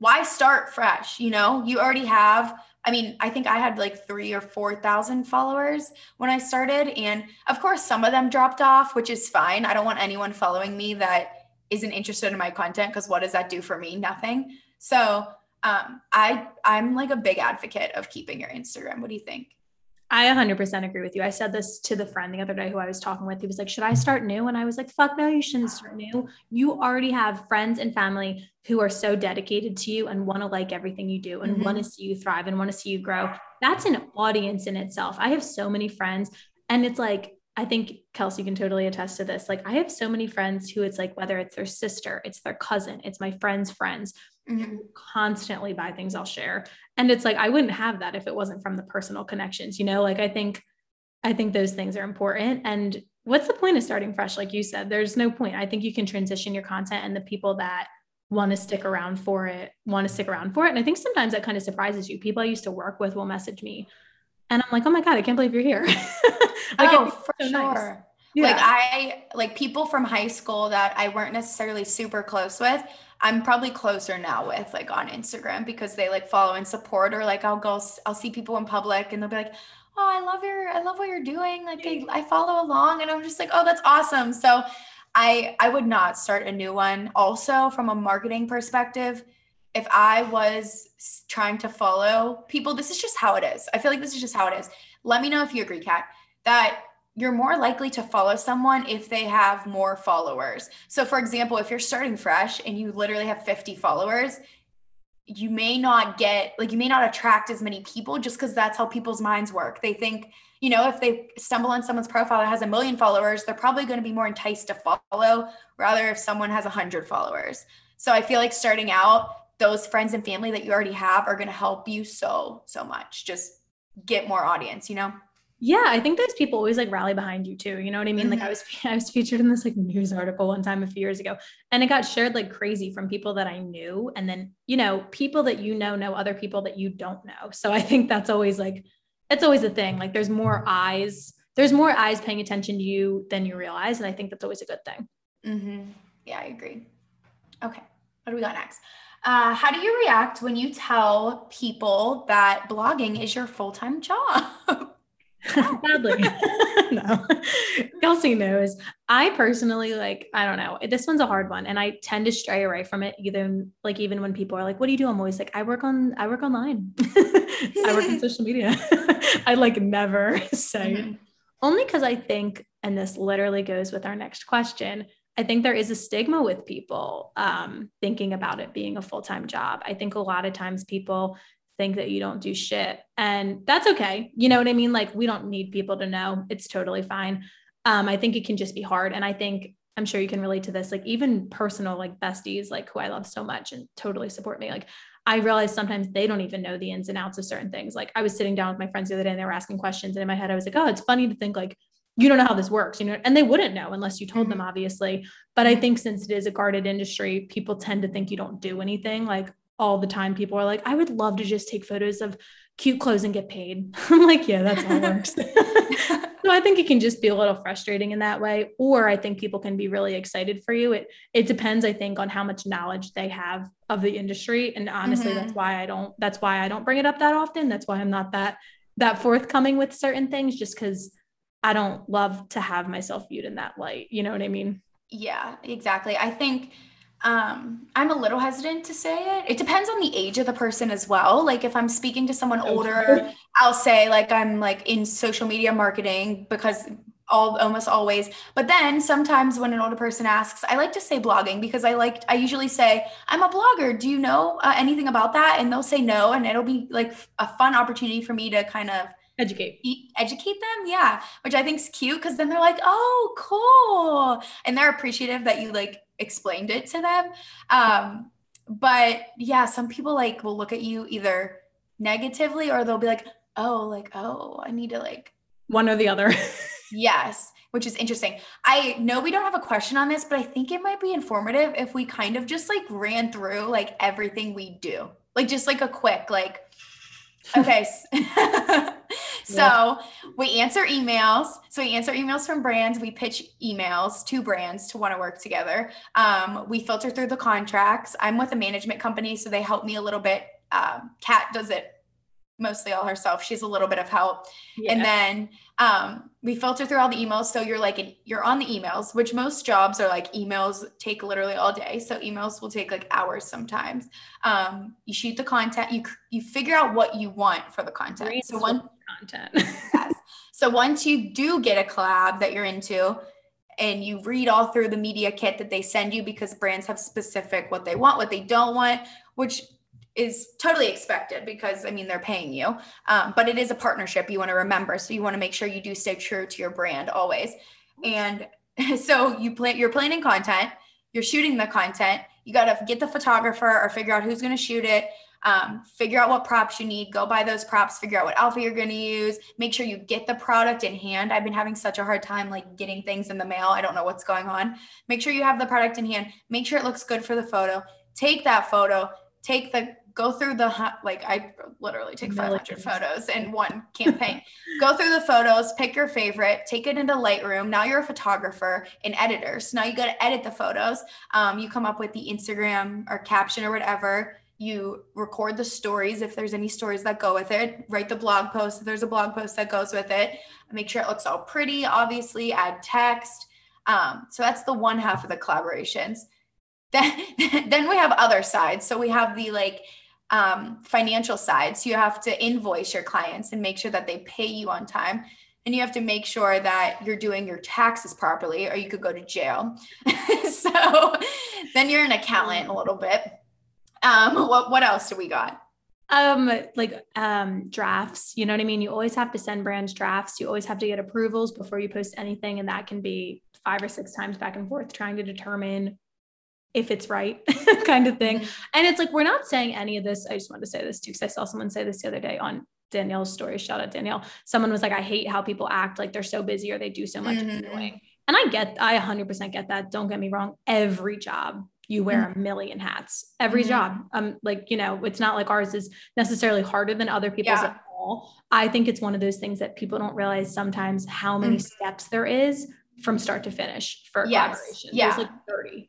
why start fresh? You know, you already have, I mean, I think I had like 3,000 or 4,000 followers when I started. And of course, some of them dropped off, which is fine. I don't want anyone following me that isn't interested in my content, because what does that do for me? Nothing. So I'm like a big advocate of keeping your Instagram. What do you think? I 100% agree with you. I said this to the friend the other day who I was talking with. He was like, should I start new? And I was like, fuck no, you shouldn't start new. You already have friends and family who are so dedicated to you and want to like everything you do and want to see you thrive and want to see you grow. That's an audience in itself. I have so many friends, and it's like, I think Kelsey can totally attest to this. Like, I have so many friends who it's like, whether it's their sister, it's their cousin, it's my friend's friends, who constantly buy things I'll share. And it's like, I wouldn't have that if it wasn't from the personal connections, you know, like, I think those things are important. And what's the point of starting fresh? Like you said, there's no point. I think you can transition your content, and the people that want to stick around for it. And I think sometimes that kind of surprises you. People I used to work with will message me, and I'm like, oh my God, I can't believe you're here. Nice. Yeah. Like people from high school that I weren't necessarily super close with, I'm probably closer now with, like, on Instagram, because they like follow and support, or like I'll see people in public and they'll be like, oh, I love what you're doing. Like, I follow along, and I'm just like, oh, that's awesome. So I would not start a new one. Also, from a marketing perspective, if I was trying to follow people, this is just how it is. I feel like this is just how it is. Let me know if you agree, Kat, that you're more likely to follow someone if they have more followers. So for example, if you're starting fresh and you literally have 50 followers, you may not attract as many people, just because that's how people's minds work. They think, you know, if they stumble on someone's profile that has 1 million followers, they're probably going to be more enticed to follow, rather if someone has 100 followers. So I feel like starting out, those friends and family that you already have are going to help you so much. Just get more audience, you know? Yeah, I think those people always like rally behind you too. You know what I mean? Mm-hmm. Like I was featured in this like news article one time a few years ago, and it got shared like crazy from people that I knew. And then, you know, people that you know other people that you don't know. So I think that's always like, it's always a thing. Like there's more eyes paying attention to you than you realize. And I think that's always a good thing. Mm-hmm. Yeah, I agree. Okay. What do we got next? How do you react when you tell people that blogging is your full-time job? Sadly. No. Kelsey knows. I personally, like, I don't know. This one's a hard one, and I tend to stray away from it. Even when people are like, what do you do? I'm always like, I work online. I work on social media. I like never say it. Only because I think, and this literally goes with our next question, I think there is a stigma with people thinking about it being a full-time job. I think a lot of times people think that you don't do shit, and that's okay. You know what I mean? Like, we don't need people to know. It's totally fine. I think it can just be hard. And I think, I'm sure you can relate to this, like even personal, like besties, like who I love so much and totally support me. Like, I realize sometimes they don't even know the ins and outs of certain things. Like, I was sitting down with my friends the other day, and they were asking questions, and in my head, I was like, oh, it's funny to think like you don't know how this works, you know, and they wouldn't know unless you told them, obviously. But I think since it is a guarded industry, people tend to think you don't do anything. Like all the time, people are like, I would love to just take photos of cute clothes and get paid. I'm like, yeah, that's how it works. So I think it can just be a little frustrating in that way. Or I think people can be really excited for you. It depends, I think, on how much knowledge they have of the industry. And honestly, that's why I don't bring it up that often. That's why I'm not that forthcoming with certain things, just because I don't love to have myself viewed in that light. You know what I mean? Yeah, exactly. I think I'm a little hesitant to say it. It depends on the age of the person as well. Like if I'm speaking to someone older, I'll say like, I'm like in social media marketing because almost always, but then sometimes when an older person asks, I like to say blogging because I usually say, I'm a blogger. Do you know anything about that? And they'll say no. And it'll be like a fun opportunity for me to kind of educate them. Yeah. Which I think is cute. Cause then they're like, oh, cool. And they're appreciative that you like explained it to them. But yeah, some people like will look at you either negatively or they'll be like, oh, I need to like one or the other. Yes. Which is interesting. I know we don't have a question on this, but I think it might be informative if we kind of just like ran through like everything we do, like just like a quick, like, okay. So we answer emails. So we answer emails from brands. We pitch emails to brands to want to work together. We filter through the contracts. I'm with a management company, so they help me a little bit. Kat does it mostly all herself. She's a little bit of help. Yeah. And then we filter through all the emails. So you're on the emails, which most jobs are like emails take literally all day. So emails will take like hours sometimes. You shoot the content, you figure out what you want for the content. Great. So yes. So once you do get a collab that you're into and you read all through the media kit that they send you, because brands have specific what they want, what they don't want, which is totally expected because I mean, they're paying you, but it is a partnership you want to remember. So you want to make sure you do stay true to your brand always. And so you're planning content, you're shooting the content, you got to get the photographer or figure out who's going to shoot it. Figure out what props you need, go buy those props, figure out what outfit you're going to use, make sure you get the product in hand. I've been having such a hard time like getting things in the mail. I don't know what's going on. Make sure you have the product in hand, make sure it looks good for the photo. Take that photo, go through the, like I literally take 500 photos in one campaign, go through the photos, pick your favorite, take it into Lightroom. Now you're a photographer and editor. So now you got to edit the photos. You come up with the Instagram or caption or whatever. You record the stories if there's any stories that go with it, write the blog post if there's a blog post that goes with it, make sure it looks all pretty, obviously, add text. So that's the one half of the collaborations. Then we have other sides. So we have the like financial side. So you have to invoice your clients and make sure that they pay you on time. And you have to make sure that you're doing your taxes properly or you could go to jail. So then you're an accountant a little bit. What else do we got? Drafts, you know what I mean? You always have to send brands drafts. You always have to get approvals before you post anything. And that can be 5 or 6 times back and forth trying to determine if it's right kind of thing. And it's like, we're not saying any of this. I just wanted to say this too, because I saw someone say this the other day on Danielle's story. Shout out Danielle. Someone was like, I hate how people act like they're so busy or they do so much. It's annoying. And I 100% get that. Don't get me wrong. Every job, you wear a million hats, every job. Like, you know, it's not like ours is necessarily harder than other people's at all. I think it's one of those things that people don't realize sometimes how many steps there is from start to finish for collaboration. Yeah. There's like 30.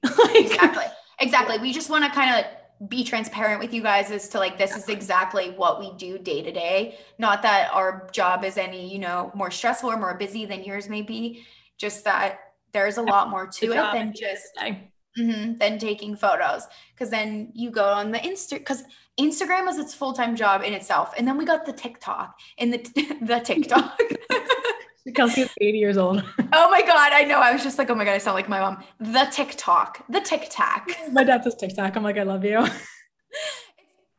Exactly. We just want to kind of be transparent with you guys as to like, this is exactly what we do day to day. Not that our job is any, you know, more stressful or more busy than yours may be, just that there's a lot more to it than just than taking photos. Cause then you go on the cause Instagram is its full-time job in itself. And then we got the TikTok and the TikTok. Kelsey is 80 years old. Oh my God. I know. I was just like, oh my God, I sound like my mom. The TikTok. My dad says TikTok. I'm like, I love you.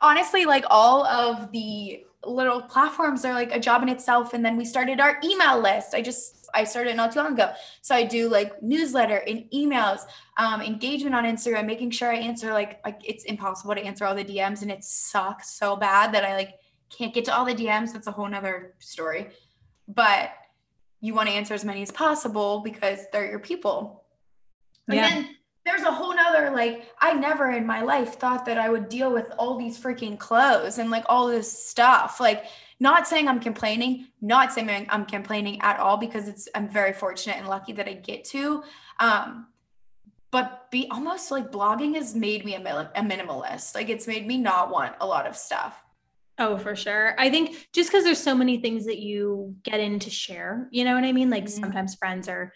Honestly, like all of the little platforms are like a job in itself. And then we started our email list. I started not too long ago. So I do like newsletter and emails, engagement on Instagram, making sure I answer like it's impossible to answer all the DMs and it sucks so bad that I like can't get to all the DMs. That's a whole nother story, but you want to answer as many as possible because they're your people. Yeah. And then there's a whole nother, like, I never in my life thought that I would deal with all these freaking clothes and like all this stuff. Like, not saying I'm complaining, not saying I'm complaining at all, because I'm very fortunate and lucky that I get to, but be almost like blogging has made me a minimalist. Like, it's made me not want a lot of stuff. Oh, for sure. I think just because there's so many things that you get in to share, you know what I mean? Like, mm-hmm. sometimes friends or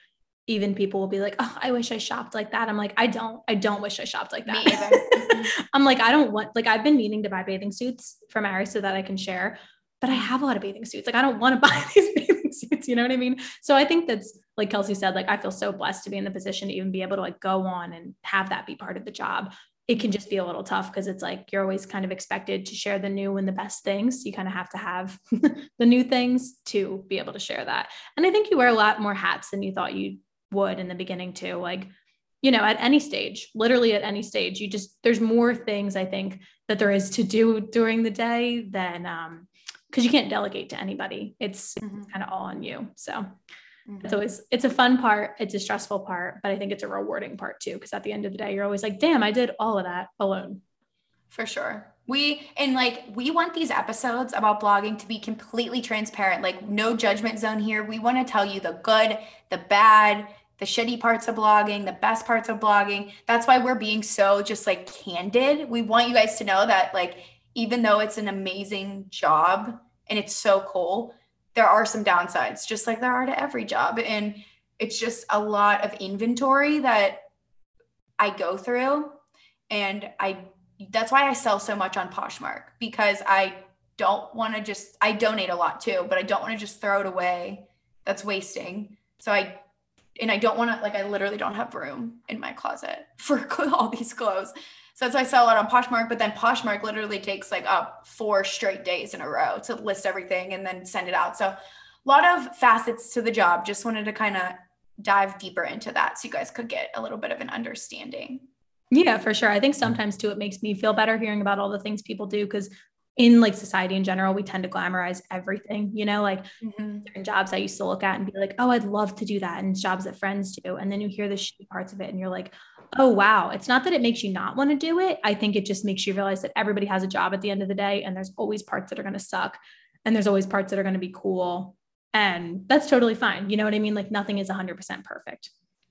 even people will be like, oh, I wish I shopped like that. I'm like, I don't wish I shopped like that. Me either. Mm-hmm. I'm like, I don't want, like, I've been meaning to buy bathing suits from Aerie so that I can share, but I have a lot of bathing suits. Like, I don't want to buy these bathing suits. You know what I mean? So I think that's, like Kelsey said, like, I feel so blessed to be in the position to even be able to like go on and have that be part of the job. It can just be a little tough because it's like, you're always kind of expected to share the new and the best things. You kind of have to have the new things to be able to share that. And I think you wear a lot more hats than you thought you would in the beginning too. Like, you know, at any stage, literally at any stage, you just, there's more things I think that there is to do during the day than, because you can't delegate to anybody. It's mm-hmm. kind of all on you. So mm-hmm. it's always, it's a fun part. It's a stressful part, but I think it's a rewarding part too. Because at the end of the day, you're always like, damn, I did all of that alone. For sure. We want these episodes about blogging to be completely transparent, like no judgment zone here. We want to tell you the good, the bad, the shitty parts of blogging, the best parts of blogging. That's why we're being so just like candid. We want you guys to know that, like, even though it's an amazing job and it's so cool, there are some downsides, just like there are to every job. And it's just a lot of inventory that I go through. And that's why I sell so much on Poshmark, because I donate a lot too, but I don't want to just throw it away. That's wasting. So I don't want to, like, I literally don't have room in my closet for all these clothes. So that's why I sell a lot on Poshmark, but then Poshmark literally takes like up 4 straight days in a row to list everything and then send it out. So a lot of facets to the job. Just wanted to kind of dive deeper into that so you guys could get a little bit of an understanding. Yeah, for sure. I think sometimes too, it makes me feel better hearing about all the things people do, because in like society in general, we tend to glamorize everything, you know, like mm-hmm. certain jobs I used to look at and be like, oh, I'd love to do that. And jobs that friends do. And then you hear the shitty parts of it and you're like, oh, wow. It's not that it makes you not want to do it. I think it just makes you realize that everybody has a job at the end of the day. And there's always parts that are going to suck. And there's always parts that are going to be cool. And that's totally fine. You know what I mean? Like, nothing is 100% perfect.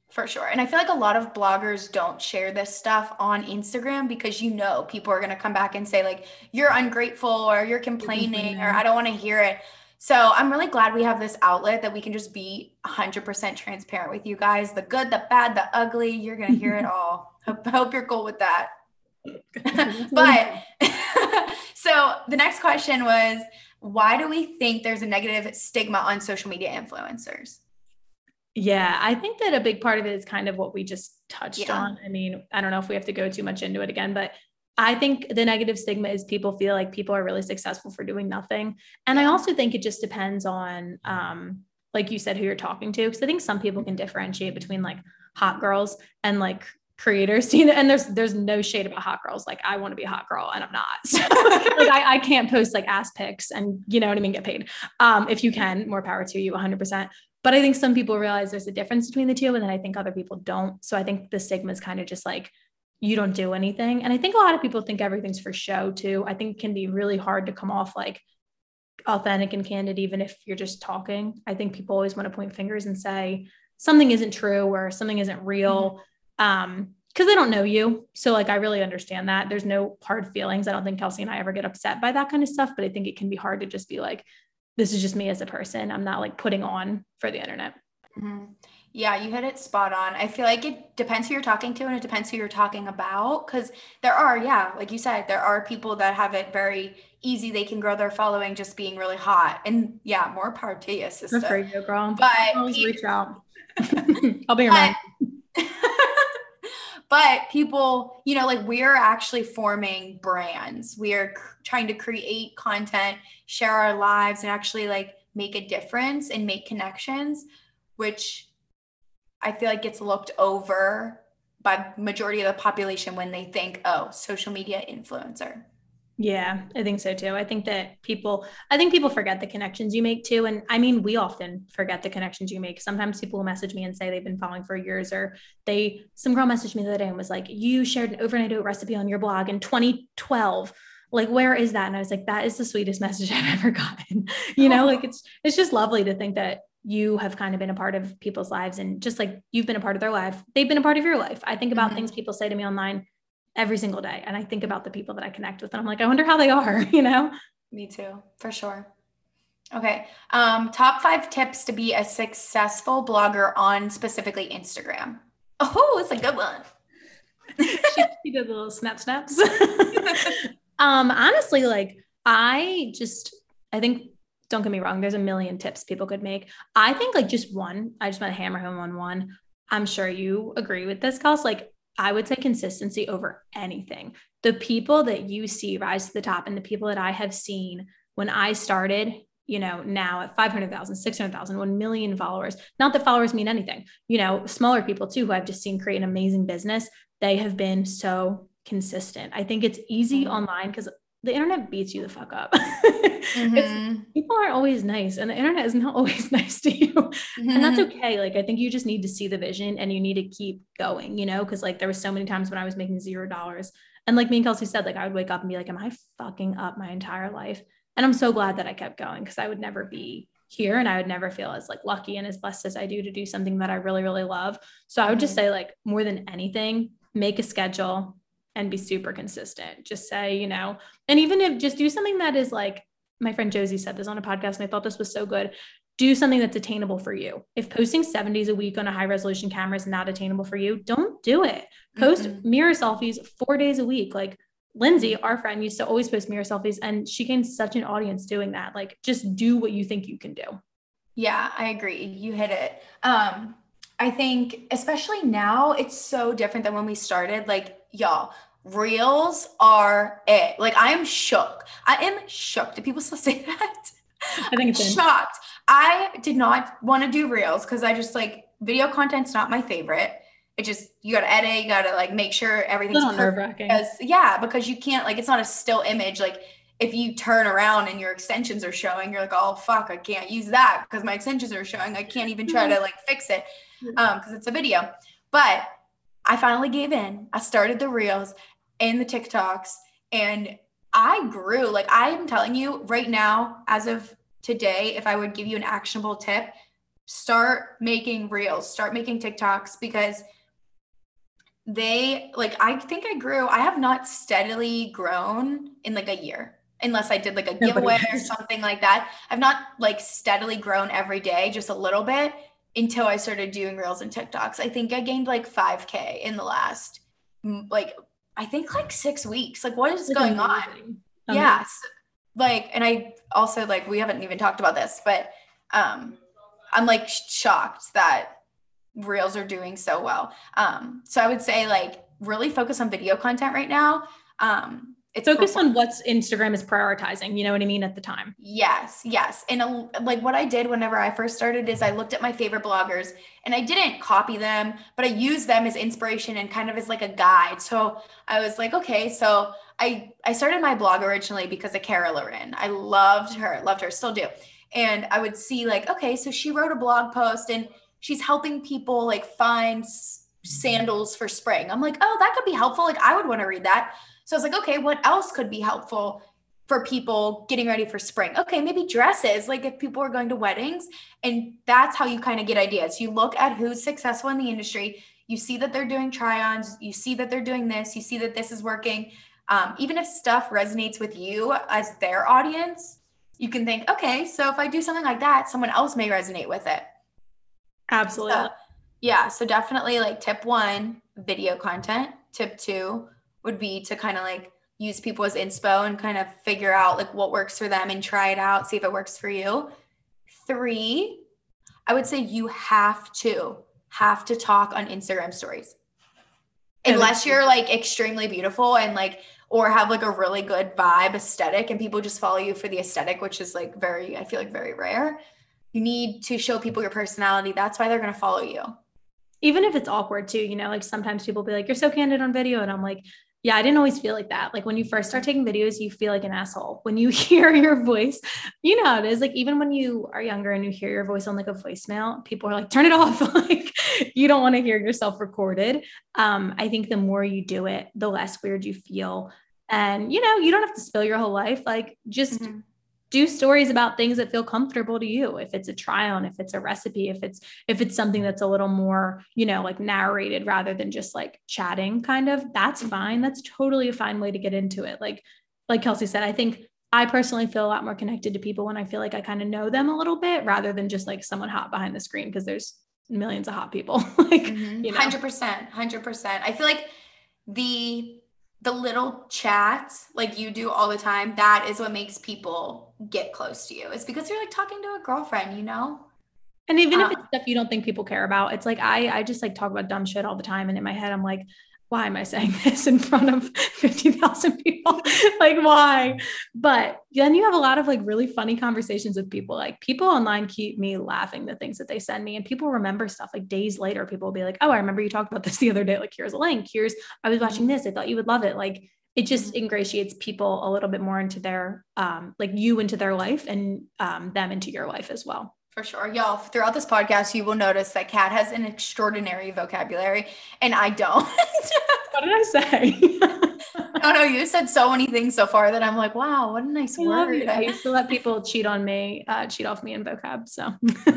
For sure. And I feel like a lot of bloggers don't share this stuff on Instagram because, you know, people are going to come back and say like, you're ungrateful or you're complaining or I don't want to hear it. So I'm really glad we have this outlet that we can just be 100% transparent with you guys. The good, the bad, the ugly, you're going to hear it all. Hope you're cool with that. But so the next question was, why do we think there's a negative stigma on social media influencers? Yeah, I think that a big part of it is kind of what we just touched on. I mean, I don't know if we have to go too much into it again, but I think the negative stigma is people feel like people are really successful for doing nothing. And I also think it just depends on, like you said, who you're talking to. Cause I think some people can differentiate between like hot girls and like creators, you know, and there's no shade about hot girls. Like, I want to be a hot girl and I'm not, so, like, I can't post like ass pics and, you know what I mean, get paid. If you can, more power to you, 100%. But I think some people realize there's a difference between the two. And then I think other people don't. So I think the stigma is kind of just like, you don't do anything. And I think a lot of people think everything's for show too. I think it can be really hard to come off like authentic and candid, even if you're just talking. I think people always want to point fingers and say something isn't true or something isn't real. Because they don't know you. So like, I really understand that. There's no hard feelings. I don't think Kelsey and I ever get upset by that kind of stuff, but I think it can be hard to just be like, this is just me as a person. I'm not like putting on for the internet. Mm-hmm. Yeah, you hit it spot on. I feel like it depends who you're talking to and it depends who you're talking about. Cause there are, like you said, there are people that have it very easy. They can grow their following just being really hot, and more power to you, sister. That's right, girl. But always reach out. I'll be your mom. But people, you know, like, we're actually forming brands. We are trying to create content, share our lives, and actually like make a difference and make connections, which I feel like gets looked over by majority of the population when they think, oh, social media influencer. Yeah, I think so too. I think people forget the connections you make too. And I mean, we often forget the connections you make. Sometimes people will message me and say they've been following for years, or some girl messaged me the other day and was like, you shared an overnight oat recipe on your blog in 2012. Like, where is that? And I was like, that is the sweetest message I've ever gotten. You know, like it's just lovely to think that you have kind of been a part of people's lives, and just like you've been a part of their life, they've been a part of your life. I think about things people say to me online every single day. And I think about the people that I connect with, and I'm like, I wonder how they are, you know? Me too, for sure. Okay. Top 5 tips to be a successful blogger on specifically Instagram. Oh, it's a good one. She did little snaps. Honestly, like I think, don't get me wrong, there's a million tips people could make. I think like just one, I just want to hammer home on one. I'm sure you agree with this, Kels. Like, I would say consistency over anything. The people that you see rise to the top, and the people that I have seen when I started, you know, now at 500,000, 600,000, 1 million followers, not that followers mean anything, you know, smaller people too, who I've just seen create an amazing business. They have been so consistent. I think it's easy online because the internet beats you the fuck up. People aren't always nice, and the internet is not always nice to you. And that's okay. Like, I think you just need to see the vision, and you need to keep going, you know, because like there was so many times when I was making $0. And like me and Kelsey said, like I would wake up and be like, am I fucking up my entire life? And I'm so glad that I kept going, because I would never be here, and I would never feel as like lucky and as blessed as I do to do something that I really, really love. So I would just say, like, more than anything, make a schedule and be super consistent. Just say, you know, and even if just do something that is like, my friend Josie said this on a podcast, and I thought this was so good. Do something that's attainable for you. If posting 70s a week on a high resolution camera is not attainable for you, don't do it. Post mirror selfies 4 days a week. Like Lindsay, our friend, used to always post mirror selfies, and she gained such an audience doing that. Like, just do what you think you can do. Yeah, I agree. You hit it. I think especially now it's so different than when we started. Like, y'all, reels are it. Like, I am shook. Do people still say that? I think it's shocked. I did not want to do reels because I just like video content's not my favorite. It just, you got to edit, you got to like make sure everything's perfect. Because you can't, like, it's not a still image. Like if you turn around and your extensions are showing, you're like, oh fuck, I can't use that because my extensions are showing. I can't even try to like fix it because it's a video. But I finally gave in. I started the reels and the TikToks, and I grew. Like, I'm telling you right now, as of today, if I would give you an actionable tip, start making reels, start making TikToks, because they, like, I think I grew. I have not steadily grown in like a year, unless I did like a giveaway or something like that. I've not like steadily grown every day, just a little bit, until I started doing reels and TikToks. I think I gained like 5K in the last, like, I think like 6 weeks. Like, what is going on? Yes. Like, and I also, like, we haven't even talked about this, but I'm like shocked that reels are doing so well. So I would say, like, really focus on video content right now. It's focused on what's Instagram is prioritizing, you know what I mean, at the time. Yes. Yes. And like what I did whenever I first started is I looked at my favorite bloggers, and I didn't copy them, but I used them as inspiration and kind of as like a guide. So I was like, okay, so I started my blog originally because of Cara Loren. I loved her, still do. And I would see like, okay, so she wrote a blog post and she's helping people like find sandals for spring. I'm like, oh, that could be helpful. Like, I would want to read that. So I was like, okay, what else could be helpful for people getting ready for spring? Okay, maybe dresses, like if people are going to weddings. And that's how you kind of get ideas. You look at who's successful in the industry. You see that they're doing try-ons. You see that they're doing this. You see that this is working. Even if stuff resonates with you as their audience, you can think, okay, so if I do something like that, someone else may resonate with it. Absolutely. So definitely, like, tip 1, video content. Tip 2 would be to kind of like use people as inspo and kind of figure out like what works for them and try it out, see if it works for you. 3, I would say you have to talk on Instagram stories. Unless you're like extremely beautiful and like, or have like a really good vibe aesthetic and people just follow you for the aesthetic, which is like very, I feel like very rare. You need to show people your personality. That's why they're going to follow you. Even if it's awkward too, you know, like sometimes people be like, you're so candid on video. And I'm like, Yeah, I didn't always feel like that. Like when you first start taking videos, you feel like an asshole. When you hear your voice, you know how it is. Like even when you are younger and you hear your voice on like a voicemail, people are like, turn it off. Like you don't want to hear yourself recorded. I think the more you do it, the less weird you feel. And you know, you don't have to spill your whole life. Like just do stories about things that feel comfortable to you. If it's a try on, if it's a recipe, if it's something that's a little more, you know, like narrated rather than just like chatting kind of, that's fine. That's totally a fine way to get into it. Like Kelsey said, I think I personally feel a lot more connected to people when I feel like I kind of know them a little bit rather than just like someone hot behind the screen. Cause there's millions of hot people. Like, you know, 100%. I feel like the little chats like you do all the time, that is what makes people get close to you. It's because you're like talking to a girlfriend, you know? And even if it's stuff you don't think people care about, it's like, I just like talk about dumb shit all the time. And in my head, I'm like, why am I saying this in front of 50,000 people? Like why? But then you have a lot of like really funny conversations with people. Like people online keep me laughing, the things that they send me, and people remember stuff like days later. People will be like, oh, I remember you talked about this the other day. Like, here's a link. Here's, I was watching this. I thought you would love it. Like it just ingratiates people a little bit more into their, like you into their life and, them into your life as well. For sure. Y'all, throughout this podcast, you will notice that Kat has an extraordinary vocabulary and I don't. What did I say? No, you said so many things so far that I'm like, wow, what a nice word. I used to let people cheat off me in vocab. So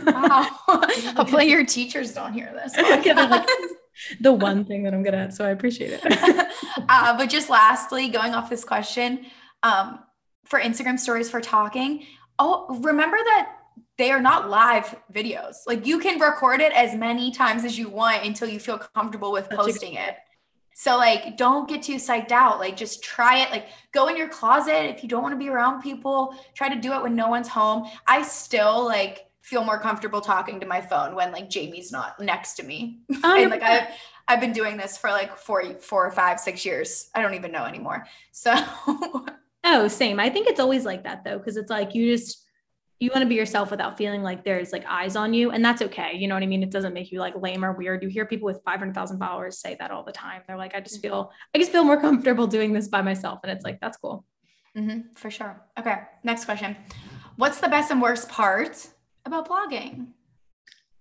wow. Hopefully your teachers don't hear this. The one thing that I'm good at. So I appreciate it. But just lastly, going off this question, for Instagram stories for talking. Oh, remember that they are not live videos. Like you can record it as many times as you want until you feel comfortable with posting it. So like, don't get too psyched out. Like just try it. Like go in your closet. If you don't want to be around people, try to do it when no one's home. I still like feel more comfortable talking to my phone when like Jamie's not next to me. And like I've been doing this for like four or five, 6 years. I don't even know anymore. So. Oh, same. I think it's always like that though. Cause it's like, you want to be yourself without feeling like there's like eyes on you, and that's okay. You know what I mean? It doesn't make you like lame or weird. You hear people with 500,000 followers say that all the time. They're like, I just feel more comfortable doing this by myself. And it's like, that's cool. Mm-hmm, for sure. Okay. Next question. What's the best and worst part about blogging?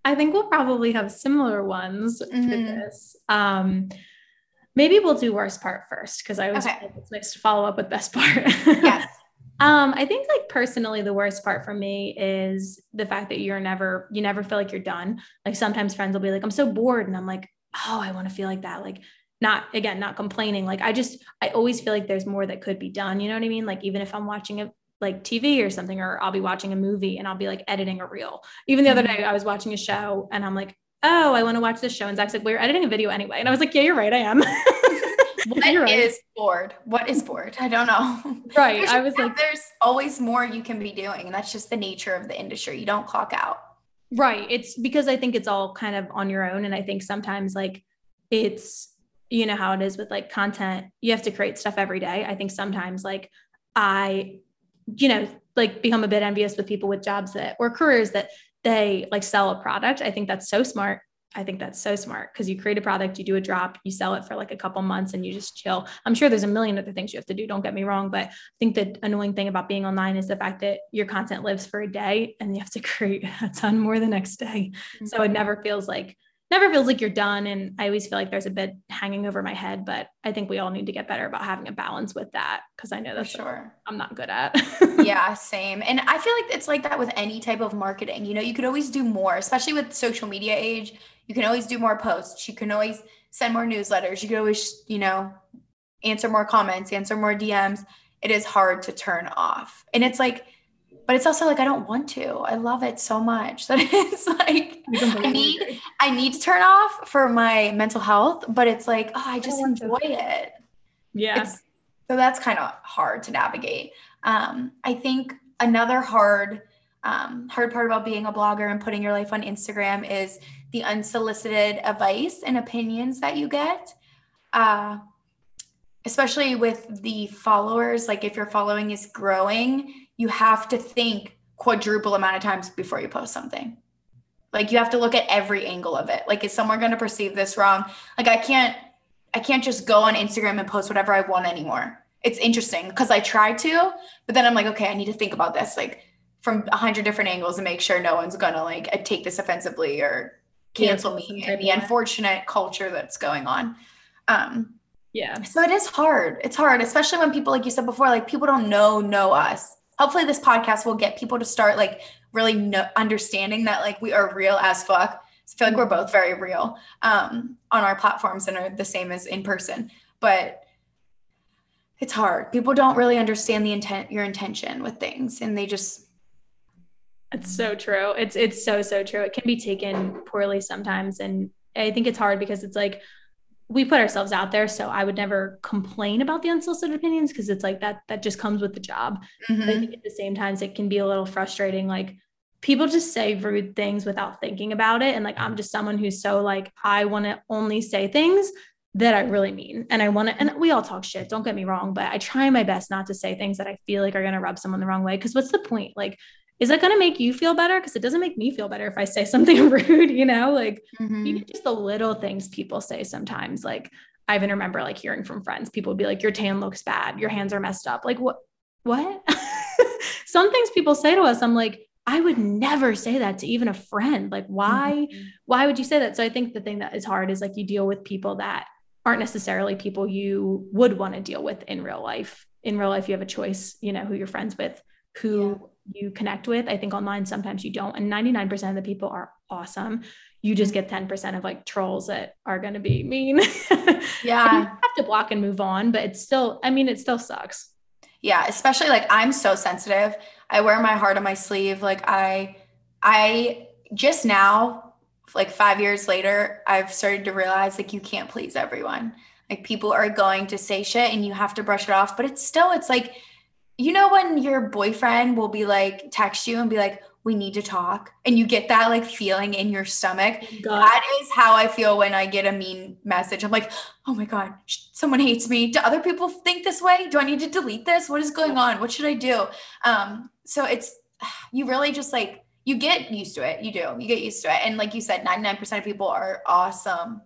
I think we'll probably have similar ones for this. Maybe we'll do worst part first. Cause I always feel like it's nice to follow up with best part. Yes. I think like personally, the worst part for me is the fact that you never feel like you're done. Like sometimes friends will be like, I'm so bored. And I'm like, oh, I want to feel like that. Like not complaining. Like I always feel like there's more that could be done. You know what I mean? Like, even if I'm watching a like TV or something, or I'll be watching a movie and I'll be like editing a reel. Even the other day I was watching a show and I'm like, oh, I want to watch this show. And Zach's like, well, you're editing a video anyway. And I was like, yeah, you're right. I am. What is bored? I don't know. Right. I was like, there's always more you can be doing. And that's just the nature of the industry. You don't clock out. Right. It's because I think it's all kind of on your own. And I think sometimes like it's, you know how it is with like content, you have to create stuff every day. I think sometimes like I, you know, like become a bit envious with people with jobs that, or careers that they like sell a product. I think that's so smart. Because you create a product, you do a drop, you sell it for like a couple months and you just chill. I'm sure there's a million other things you have to do. Don't get me wrong. But I think the annoying thing about being online is the fact that your content lives for a day and you have to create a ton more the next day. Mm-hmm. So it never feels like you're done. And I always feel like there's a bit hanging over my head, but I think we all need to get better about having a balance with that. Cause I know that's I'm not good at. Yeah, same. And I feel like it's like that with any type of marketing. You know, you could always do more, especially with social media age. You can always do more posts. You can always send more newsletters. You can always, you know, answer more comments, answer more DMs. It is hard to turn off. And it's like, but it's also like, I don't want to. I love it so much that it's like, I need to turn off for my mental health, but it's like, oh, I just enjoy it. Yeah. So that's kind of hard to navigate. I think another hard part about being a blogger and putting your life on Instagram is the unsolicited advice and opinions that you get, especially with the followers. Like if your following is growing, you have to think quadruple amount of times before you post something. Like you have to look at every angle of it. Like, is someone going to perceive this wrong? Like I can't, I can't just go on Instagram and post whatever I want anymore. It's interesting because I try to, but then I'm like, okay, I need to think about this, like from 100 different angles and make sure no one's going to like take this offensively or cancel me and the unfortunate culture that's going on. Yeah. So it is hard. It's hard, especially when people, like you said before, like people don't know us. Hopefully this podcast will get people to start like really understanding that like we are real as fuck. So I feel like we're both very real on our platforms and are the same as in person, but it's hard. People don't really understand the intent, your intention with things. And they just. It's so true. It's so, so true. It can be taken poorly sometimes. And I think it's hard because it's like, we put ourselves out there. So I would never complain about the unsolicited opinions. Cause it's like that just comes with the job. Mm-hmm. But I think at the same time, it can be a little frustrating. Like people just say rude things without thinking about it. And like, I'm just someone who's so like, I want to only say things that I really mean. And I want to, and we all talk shit, don't get me wrong, but I try my best not to say things that I feel like are going to rub someone the wrong way. Cause what's the point? Like, is that going to make you feel better? Cause it doesn't make me feel better if I say something rude, you know, like even just the little things people say sometimes, like I even remember like hearing from friends, people would be like, your tan looks bad. Your hands are messed up. Like what? Some things people say to us, I'm like, I would never say that to even a friend. Like why would you say that? So I think the thing that is hard is like you deal with people that aren't necessarily people you would want to deal with in real life. In real life, you have a choice, you know, who you're friends with, who you connect with. I think online, sometimes you don't. And 99% of the people are awesome. You just get 10% of like trolls that are going to be mean. Yeah. You have to block and move on, but it's still, I mean, it still sucks. Yeah. Especially like I'm so sensitive. I wear my heart on my sleeve. Like I just now, like 5 years later, I've started to realize like you can't please everyone. Like people are going to say shit and you have to brush it off, but it's still, it's like, you know, when your boyfriend will be like, text you and be like, we need to talk. And you get that like feeling in your stomach. God. That is how I feel when I get a mean message. I'm like, oh my God, someone hates me. Do other people think this way? Do I need to delete this? What is going on? What should I do? So it's, you really just like, you get used to it. You do. You get used to it. And like you said, 99% of people are awesome.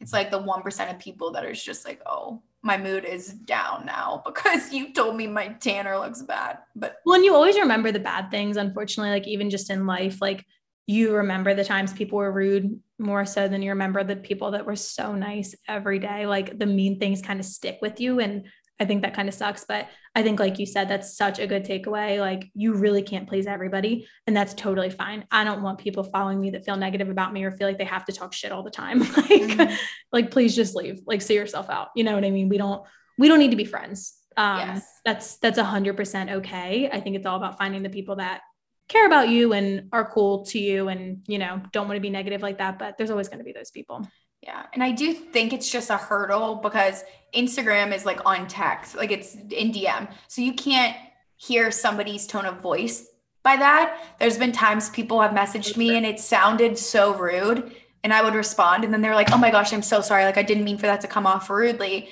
It's like the 1% of people that are just like, oh, my mood is down now because you told me my tanner looks bad. But well, and you always remember the bad things, unfortunately, like even just in life, like you remember the times people were rude more so than you remember the people that were so nice every day. Like the mean things kind of stick with you. And I think that kind of sucks, but I think like you said, that's such a good takeaway. Like you really can't please everybody and that's totally fine. I don't want people following me that feel negative about me or feel like they have to talk shit all the time. Like, like, please just leave, like see yourself out. You know what I mean? We don't need to be friends. Yes. That's 100% okay. I think it's all about finding the people that care about you and are cool to you and, you know, don't want to be negative like that, but there's always going to be those people. Yeah. And I do think it's just a hurdle because Instagram is like on text, like it's in DM. So you can't hear somebody's tone of voice by that. There's been times people have messaged me and it sounded so rude and I would respond. And then they're like, oh my gosh, I'm so sorry. Like I didn't mean for that to come off rudely.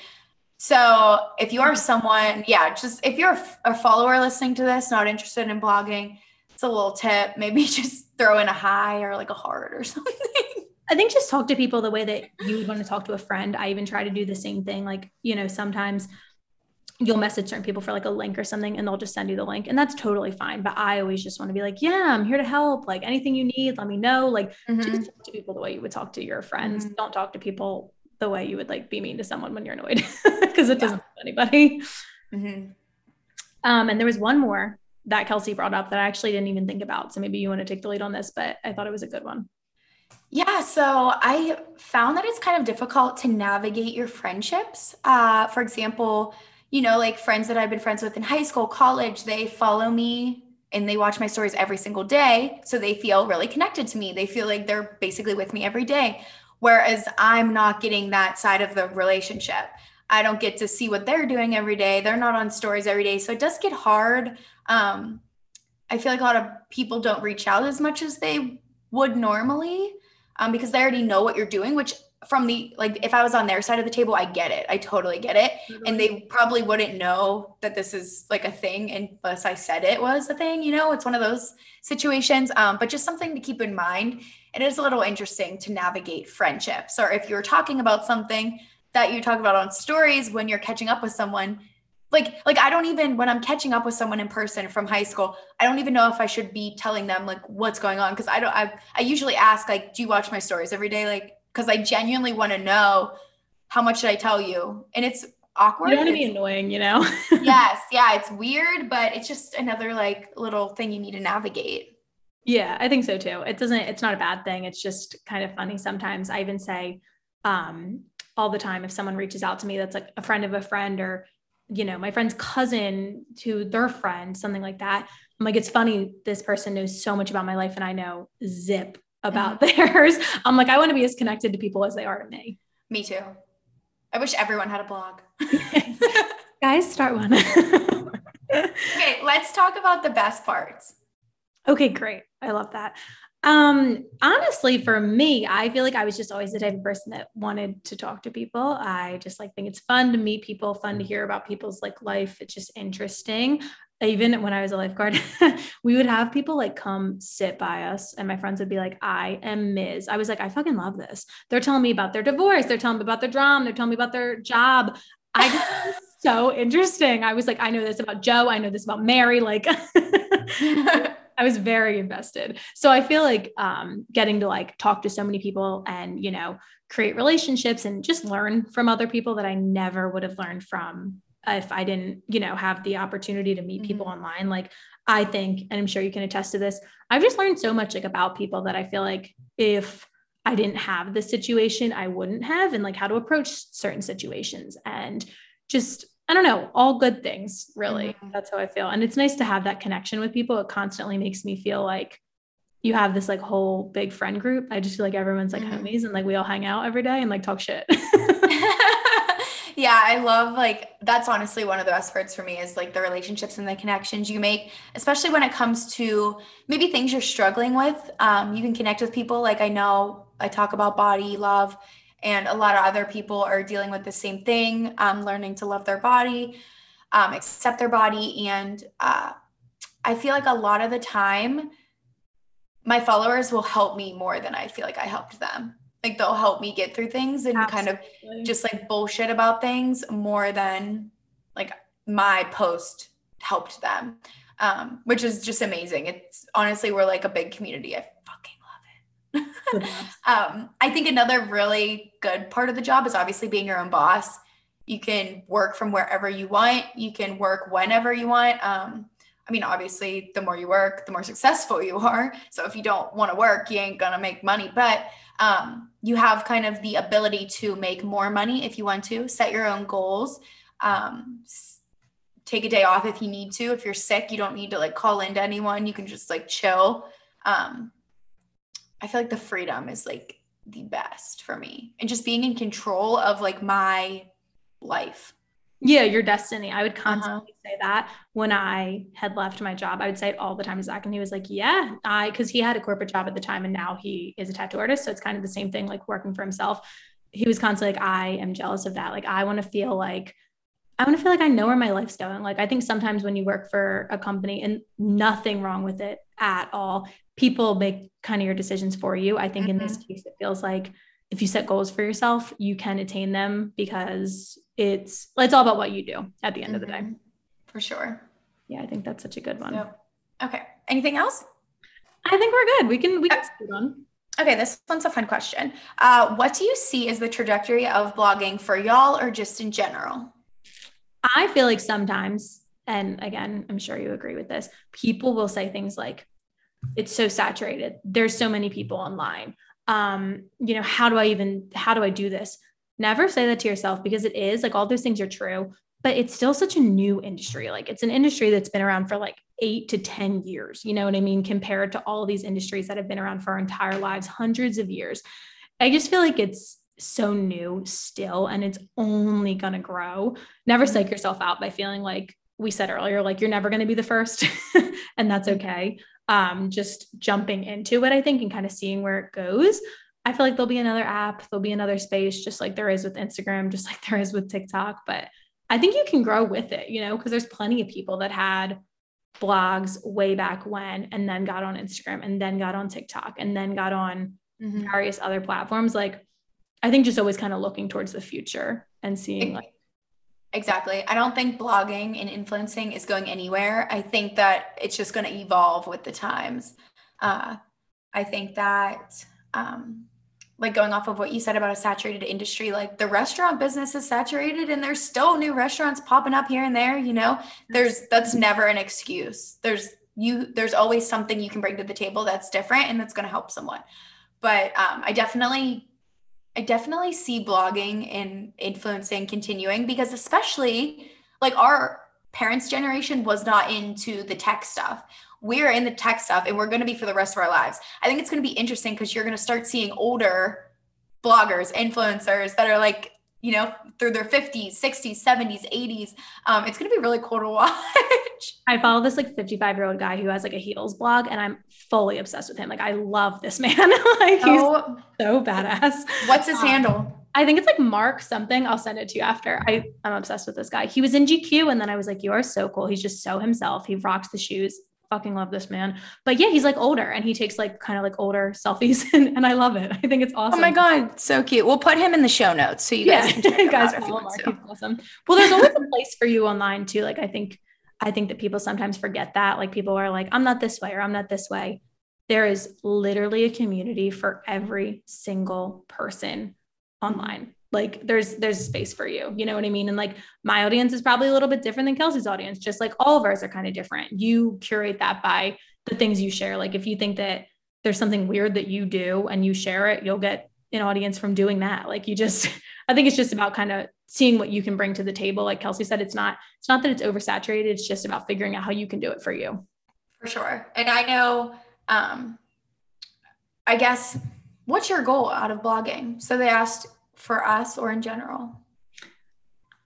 So if you are someone, just if you're a follower listening to this, not interested in blogging, it's a little tip. Maybe just throw in a hi or like a heart or something. I think just talk to people the way that you would want to talk to a friend. I even try to do the same thing. Like, you know, sometimes you'll message certain people for like a link or something and they'll just send you the link and that's totally fine. But I always just want to be like, yeah, I'm here to help. Like anything you need, let me know. Like just talk to people the way you would talk to your friends. Don't talk to people the way you would like be mean to someone when you're annoyed because it doesn't help anybody. And there was one more that Kelsey brought up that I actually didn't even think about. So maybe you want to take the lead on this, but I thought it was a good one. Yeah. So I found that it's kind of difficult to navigate your friendships. For example, you know, like friends that I've been friends with in high school, college, they follow me and they watch my stories every single day. So they feel really connected to me. They feel like they're basically with me every day. Whereas I'm not getting that side of the relationship. I don't get to see what they're doing every day. They're not on stories every day. So it does get hard. I feel like a lot of people don't reach out as much as they would normally. Because they already know what you're doing, which from the, like, if I was on their side of the table, I get it. I totally get it. And they probably wouldn't know that this is like a thing unless I said it was a thing, you know, it's one of those situations. But just something to keep in mind. It is a little interesting to navigate friendships, or if you're talking about something that you talk about on stories when you're catching up with someone. Like I don't even, when I'm catching up with someone in person from high school, I don't even know if I should be telling them like what's going on. Cause I usually ask like, do you watch my stories every day? Like, cause I genuinely want to know how much should I tell you? And it's awkward. You don't want to be annoying, you know? Yes. Yeah. It's weird, but it's just another like little thing you need to navigate. Yeah. I think so too. It's not a bad thing. It's just kind of funny. Sometimes I even say, all the time, if someone reaches out to me, that's like a friend of a friend or, you know, my friend's cousin to their friend, something like that. I'm like, it's funny. This person knows so much about my life and I know zip about theirs. I'm like, I want to be as connected to people as they are to me. Me too. I wish everyone had a blog. Guys, start one. Okay. Let's talk about the best parts. Okay, great. I love that. Honestly, for me, I feel like I was just always the type of person that wanted to talk to people. I just like think it's fun to meet people, fun to hear about people's like life. It's just interesting. Even when I was a lifeguard, we would have people like come sit by us and my friends would be like, I am Ms. I was like, I fucking love this. They're telling me about their divorce. They're telling me about their drama. They're telling me about their job. I just so interesting. I was like, I know this about Joe. I know this about Mary. Like I was very invested. So I feel like getting to like talk to so many people and, you know, create relationships and just learn from other people that I never would have learned from if I didn't, you know, have the opportunity to meet people online. Like I think, and I'm sure you can attest to this, I've just learned so much like about people that I feel like if I didn't have this situation, I wouldn't have, and like how to approach certain situations and just, I don't know, all good things, really. Mm-hmm. That's how I feel. And it's nice to have that connection with people. It constantly makes me feel like you have this like whole big friend group. I just feel like everyone's like homies and like we all hang out every day and like talk shit. Yeah. I love like, that's honestly one of the best parts for me is like the relationships and the connections you make, especially when it comes to maybe things you're struggling with. You can connect with people. Like I know I talk about body love, and a lot of other people are dealing with the same thing, learning to love their body, accept their body. And I feel like a lot of the time, my followers will help me more than I feel like I helped them. Like they'll help me get through things and kind of just like bullshit about things more than like my post helped them, which is just amazing. It's honestly, we're like a big community. I fucking I think another really good part of the job is obviously being your own boss. You can work from wherever you want. You can work whenever you want. I mean, obviously the more you work, the more successful you are. So if you don't want to work, you ain't going to make money, but, you have kind of the ability to make more money if you want to, set your own goals, take a day off if you need to. If you're sick, you don't need to like call into anyone. You can just like chill. I feel like the freedom is like the best for me and just being in control of like my life. Yeah. Your destiny. I would constantly say that when I had left my job, I would say it all the time to Zach. And he was like, yeah, cause he had a corporate job at the time and now he is a tattoo artist. So it's kind of the same thing, like working for himself. He was constantly like, I am jealous of that. Like, I want to feel like I know where my life's going. Like, I think sometimes when you work for a company, and nothing wrong with it at all, people make kind of your decisions for you. I think in this case, it feels like if you set goals for yourself, you can attain them because it's all about what you do at the end of the day. For sure. Yeah. I think that's such a good one. So, okay. Anything else? I think we're good. We can speed on. Okay. This one's a fun question. What do you see as the trajectory of blogging for y'all or just in general? I feel like sometimes, and again, I'm sure you agree with this, people will say things like, it's so saturated. There's so many people online. You know, how do I do this? Never say that to yourself because it is like all those things are true, but it's still such a new industry. Like it's an industry that's been around for like 8 to 10 years. You know what I mean? Compared to all these industries that have been around for our entire lives, hundreds of years. I just feel like it's so new still, and it's only going to grow. Never psych yourself out by feeling like we said earlier, like you're never going to be the first and that's okay. Just jumping into it, I think, and kind of seeing where it goes. I feel like there'll be another app, there'll be another space, just like there is with Instagram, just like there is with TikTok. But I think you can grow with it, you know, because there's plenty of people that had blogs way back when, and then got on Instagram and then got on TikTok and then got on various other platforms. Like, I think just always kind of looking towards the future and seeing like. Exactly. I don't think blogging and influencing is going anywhere. I think that it's just going to evolve with the times. I think that like going off of what you said about a saturated industry, like the restaurant business is saturated and there's still new restaurants popping up here and there, you know, that's never an excuse. There's always something you can bring to the table that's different and that's going to help someone. But I definitely see blogging and influencing continuing, because especially like our parents' generation was not into the tech stuff. We're in the tech stuff and we're going to be for the rest of our lives. I think it's going to be interesting because you're going to start seeing older bloggers, influencers that are like, you know, through their 50s, 60s, 70s, 80s. It's going to be really cool to watch. I follow this like 55-year-old guy who has like a heels blog and I'm fully obsessed with him. Like I love this man. Like he's so badass. What's his handle? I think it's like Mark something. I'll send it to you after. I'm obsessed with this guy. He was in GQ and then I was like, you are so cool. He's just so himself. He rocks the shoes. Fucking love this man. But yeah, he's like older and he takes like kind of like older selfies and I love it. I think it's awesome. Oh my God. So cute. We'll put him in the show notes. So you guys can check him guys out if you want to. Awesome. Well, there's always a place for you online too. Like, I think that people sometimes forget that, like people are like, I'm not this way or I'm not this way. There is literally a community for every single person online. Like there's space for you. You know what I mean? And like my audience is probably a little bit different than Kelsey's audience. Just like all of ours are kind of different. You curate that by the things you share. Like if you think that there's something weird that you do and you share it, you'll get an audience from doing that. Like I think it's just about kind of seeing what you can bring to the table. Like Kelsey said, it's not that it's oversaturated. It's just about figuring out how you can do it for you. For sure. And I know, I guess, what's your goal out of blogging? So they asked, for us or in general?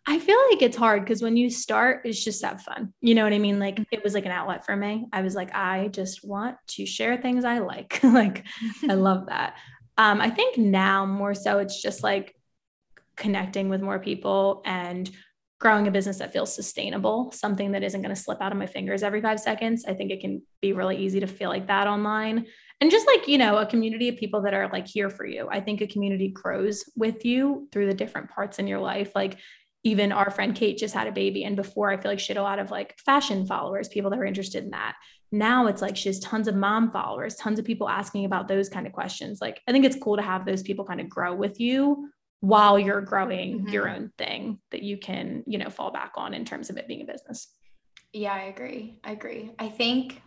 I feel like it's hard because when you start, it's just have fun. You know what I mean? Like it was like an outlet for me. I was like, I just want to share things I like. Like I love that. I think now more so it's just like connecting with more people and growing a business that feels sustainable, something that isn't going to slip out of my fingers every 5 seconds. I think it can be really easy to feel like that online. And just like, you know, a community of people that are like here for you. I think a community grows with you through the different parts in your life. Like even our friend Kate just had a baby. And before I feel like she had a lot of like fashion followers, people that were interested in that. Now it's like, she has tons of mom followers, tons of people asking about those kind of questions. Like, I think it's cool to have those people kind of grow with you while you're growing your own thing that you can, you know, fall back on in terms of it being a business. Yeah, I agree. I think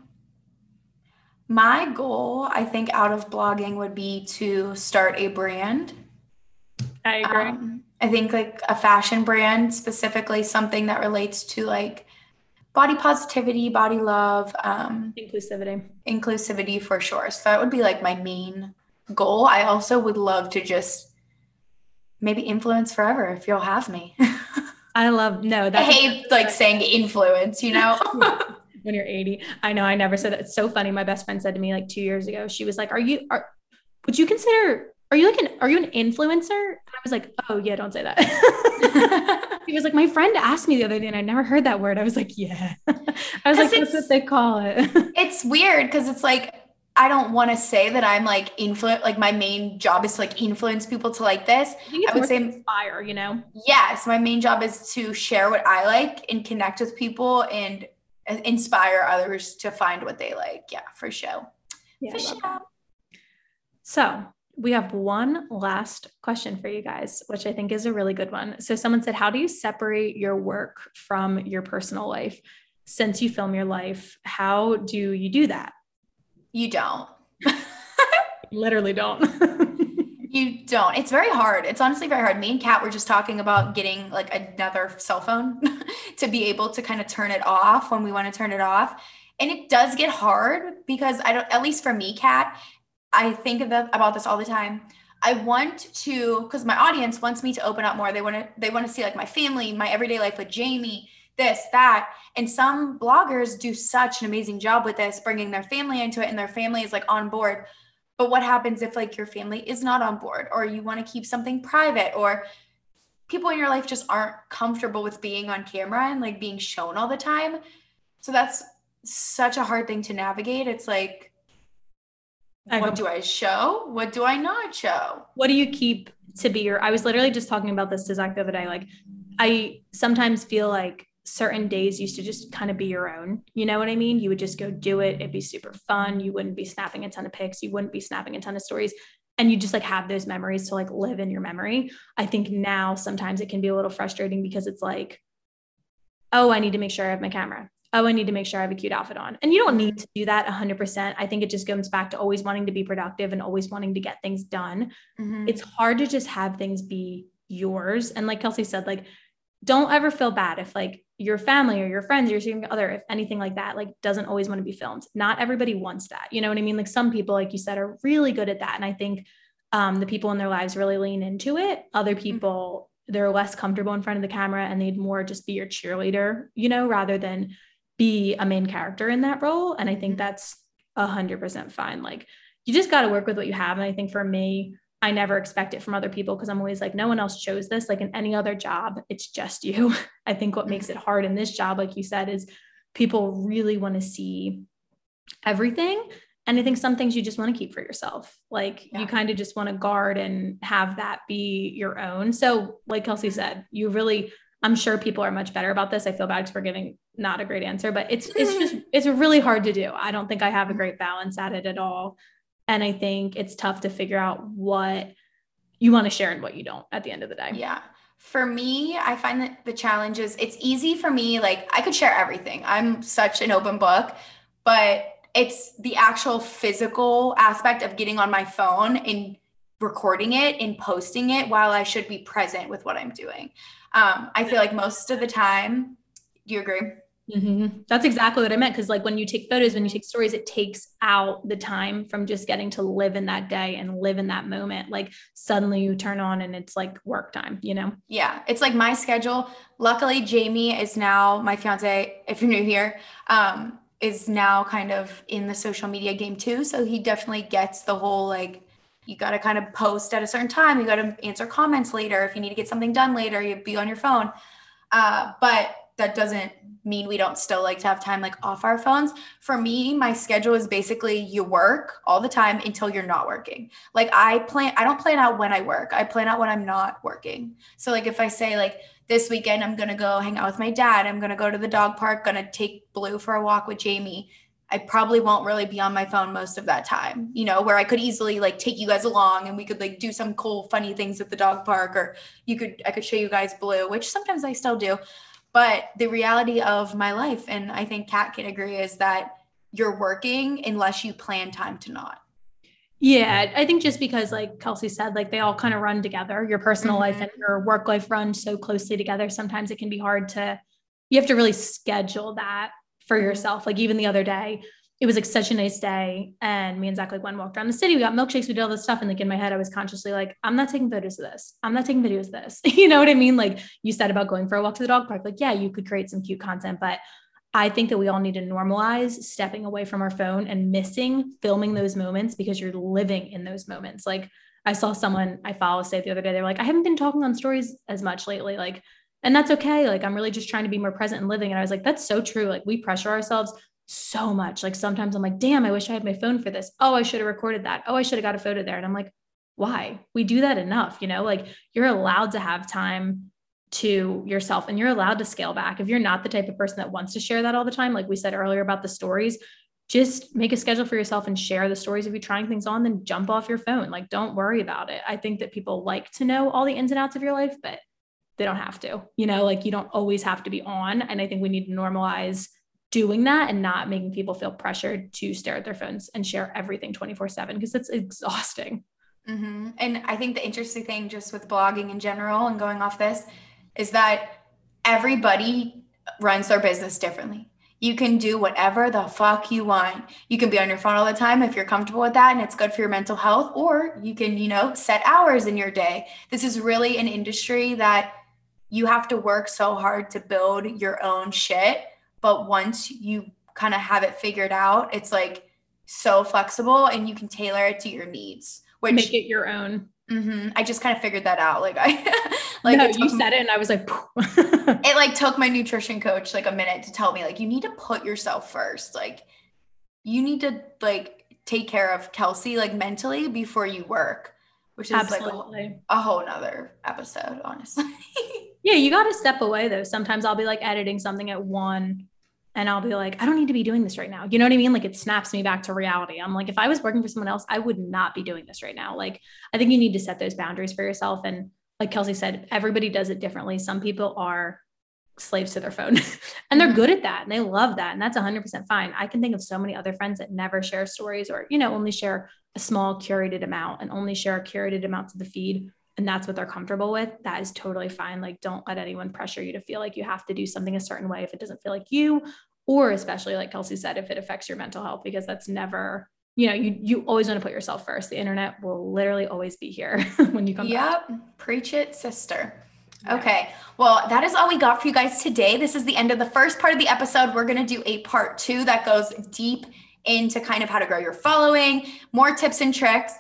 my goal, out of blogging would be to start a brand. I agree. I think like a fashion brand, specifically something that relates to like body positivity, body love, inclusivity for sure. So that would be like my main goal. I also would love to just maybe influence forever if you'll have me. I hate like saying influence, you know? When you're 80. I know. I never said that. It's so funny. My best friend said to me like 2 years ago, she was like, are you an influencer? And I was like, oh yeah, don't say that. He was like, my friend asked me the other day and I never heard that word. I was like, yeah. I was like, that's what they call it. It's weird. Cause it's like, I don't want to say that I'm like like my main job is to like influence people to like this. I would say inspire, you know? Yes. My main job is to share what I like and connect with people and inspire others to find what they like. Yeah, for sure. Yeah, for sure. So we have one last question for you guys, which I think is a really good one. So someone said, how do you separate your work from your personal life? Since you film your life, how do you do that? You don't. Literally don't. You don't. It's very hard. It's honestly very hard. Me and Kat were just talking about getting like another cell phone to be able to kind of turn it off when we want to turn it off. And it does get hard because at least for me, Kat, I think about this all the time. I want to, cause my audience wants me to open up more. They want to see like my family, my everyday life with Jamie, this, that. And some bloggers do such an amazing job with this, bringing their family into it. And their family is like on board. But what happens if like your family is not on board, or you want to keep something private, or people in your life just aren't comfortable with being on camera and like being shown all the time? So that's such a hard thing to navigate. It's like, what do I show? What do I not show? What do you keep to be your, I was literally just talking about this to Zach the other day. Like, I sometimes feel like certain days used to just kind of be your own, you know what I mean? You would just go do it. It'd be super fun. You wouldn't be snapping a ton of pics. You wouldn't be snapping a ton of stories. And you just like have those memories to like live in your memory. I think now sometimes it can be a little frustrating because it's like, oh, I need to make sure I have my camera. Oh, I need to make sure I have a cute outfit on. And you don't need to do that 100%. I think it just comes back to always wanting to be productive and always wanting to get things done. Mm-hmm. It's hard to just have things be yours. And like Kelsey said, like, don't ever feel bad if like your family or your friends, or your significant other, if anything like that, like doesn't always want to be filmed. Not everybody wants that. You know what I mean? Like some people, like you said, are really good at that. And I think the people in their lives really lean into it. Other people, they're less comfortable in front of the camera and they'd more just be your cheerleader, you know, rather than be a main character in that role. And I think that's 100% fine. Like you just got to work with what you have. And I think for me, I never expect it from other people because I'm always like, no one else chose this. Like in any other job, it's just you. I think what makes it hard in this job, like you said, is people really want to see everything. And I think some things you just want to keep for yourself. Like you kind of just want to guard and have that be your own. So like Kelsey said, you really, I'm sure people are much better about this. I feel bad for giving not a great answer, but it's just, it's really hard to do. I don't think I have a great balance at it at all. And I think it's tough to figure out what you want to share and what you don't at the end of the day. Yeah. For me, I find that the challenge is it's easy for me. Like I could share everything. I'm such an open book, but it's the actual physical aspect of getting on my phone and recording it and posting it while I should be present with what I'm doing. I feel like most of the time, do you agree? Mm-hmm. That's exactly what I meant. Cause like when you take photos, when you take stories, it takes out the time from just getting to live in that day and live in that moment. Like suddenly you turn on and it's like work time, you know? Yeah. It's like my schedule. Luckily, Jamie is now my fiance. If you're new here, is now kind of in the social media game too. So he definitely gets the whole, like, you got to kind of post at a certain time. You got to answer comments later. If you need to get something done later, you'd be on your phone. But that doesn't mean we don't still like to have time like off our phones. For me, my schedule is basically you work all the time until you're not working. Like I don't plan out when I work. I plan out when I'm not working. So like if I say like this weekend, I'm going to go hang out with my dad. I'm going to go to the dog park, going to take Blue for a walk with Jamie. I probably won't really be on my phone most of that time, you know, where I could easily like take you guys along and we could like do some cool, funny things at the dog park, or I could show you guys Blue, which sometimes I still do. But the reality of my life, and I think Kat can agree, is that you're working unless you plan time to not. Yeah, I think just because like Kelsey said, like they all kind of run together. Your personal life and your work life run so closely together. Sometimes it can be hard to, you have to really schedule that for yourself. Like even the other day, it was like such a nice day. And me and Zach like walked around the city, we got milkshakes, we did all this stuff. And like in my head, I was consciously like, I'm not taking photos of this. I'm not taking videos of this. You know what I mean? Like you said about going for a walk to the dog park, like, yeah, you could create some cute content, but I think that we all need to normalize stepping away from our phone and filming those moments because you're living in those moments. Like I saw someone I follow say the other day, they're like, I haven't been talking on stories as much lately. Like, and that's okay. Like, I'm really just trying to be more present and living. And I was like, that's so true. Like we pressure ourselves so much. Like sometimes I'm like, damn, I wish I had my phone for this. Oh, I should have recorded that. Oh, I should have got a photo there. And I'm like, why? We do that enough. You know, like you're allowed to have time to yourself and you're allowed to scale back. If you're not the type of person that wants to share that all the time, like we said earlier about the stories, just make a schedule for yourself and share the stories. If you're trying things on, then jump off your phone. Like, don't worry about it. I think that people like to know all the ins and outs of your life, but they don't have to, you know, like you don't always have to be on. And I think we need to normalize doing that and not making people feel pressured to stare at their phones and share everything 24/7 because it's exhausting. Mm-hmm. And I think the interesting thing just with blogging in general and going off this is that everybody runs their business differently. You can do whatever the fuck you want. You can be on your phone all the time if you're comfortable with that and it's good for your mental health, or you can, you know, set hours in your day. This is really an industry that you have to work so hard to build your own shit. But once you kind of have it figured out, it's like so flexible and you can tailor it to your needs. Which, make it your own. Mm-hmm, I just kind of figured that out. Like you said it and I was like, it like took my nutrition coach like a minute to tell me like, you need to put yourself first. Like you need to like take care of Kelsey like mentally before you work. which is absolutely like a whole nother episode, honestly. Yeah, you got to step away though. Sometimes I'll be like editing something at 1 and I'll be like, I don't need to be doing this right now. You know what I mean? Like it snaps me back to reality. I'm like, if I was working for someone else, I would not be doing this right now. Like, I think you need to set those boundaries for yourself. And like Kelsey said, everybody does it differently. Some people are slaves to their phone and they're good at that and they love that. And that's 100% fine. I can think of so many other friends that never share stories or, you know, only share a small curated amount and only share a curated amount to the feed. And that's what they're comfortable with. That is totally fine. Like, don't let anyone pressure you to feel like you have to do something a certain way if it doesn't feel like you, or especially like Kelsey said, if it affects your mental health, because that's never, you know, you always want to put yourself first. The internet will literally always be here when you come back. Yep. Preach it, sister. Yeah. Okay. Well, that is all we got for you guys today. This is the end of the first part of the episode. We're going to do a part 2 that goes deep into kind of how to grow your following, more tips and tricks.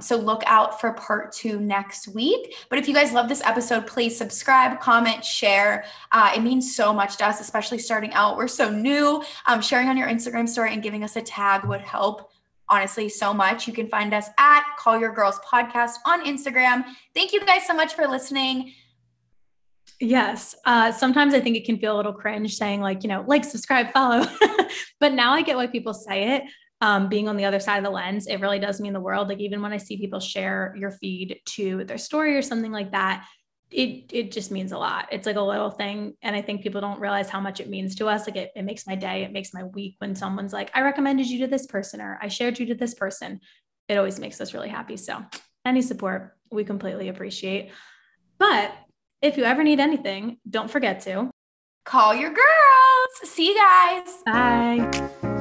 So look out for part 2 next week. But if you guys love this episode, please subscribe, comment, share. It means so much to us, especially starting out. We're so new. Sharing on your Instagram story and giving us a tag would help, honestly, so much. You can find us at Call Your Girls Podcast on Instagram. Thank you guys so much for listening. Yes. Sometimes I think it can feel a little cringe saying like, you know, like, subscribe, follow, but now I get why people say it. Being on the other side of the lens, it really does mean the world. Like even when I see people share your feed to their story or something like that, it just means a lot. It's like a little thing. And I think people don't realize how much it means to us. Like it makes my day. It makes my week when someone's like, I recommended you to this person, or I shared you to this person. It always makes us really happy. So any support we completely appreciate, but if you ever need anything, don't forget to call your girls. See you guys. Bye.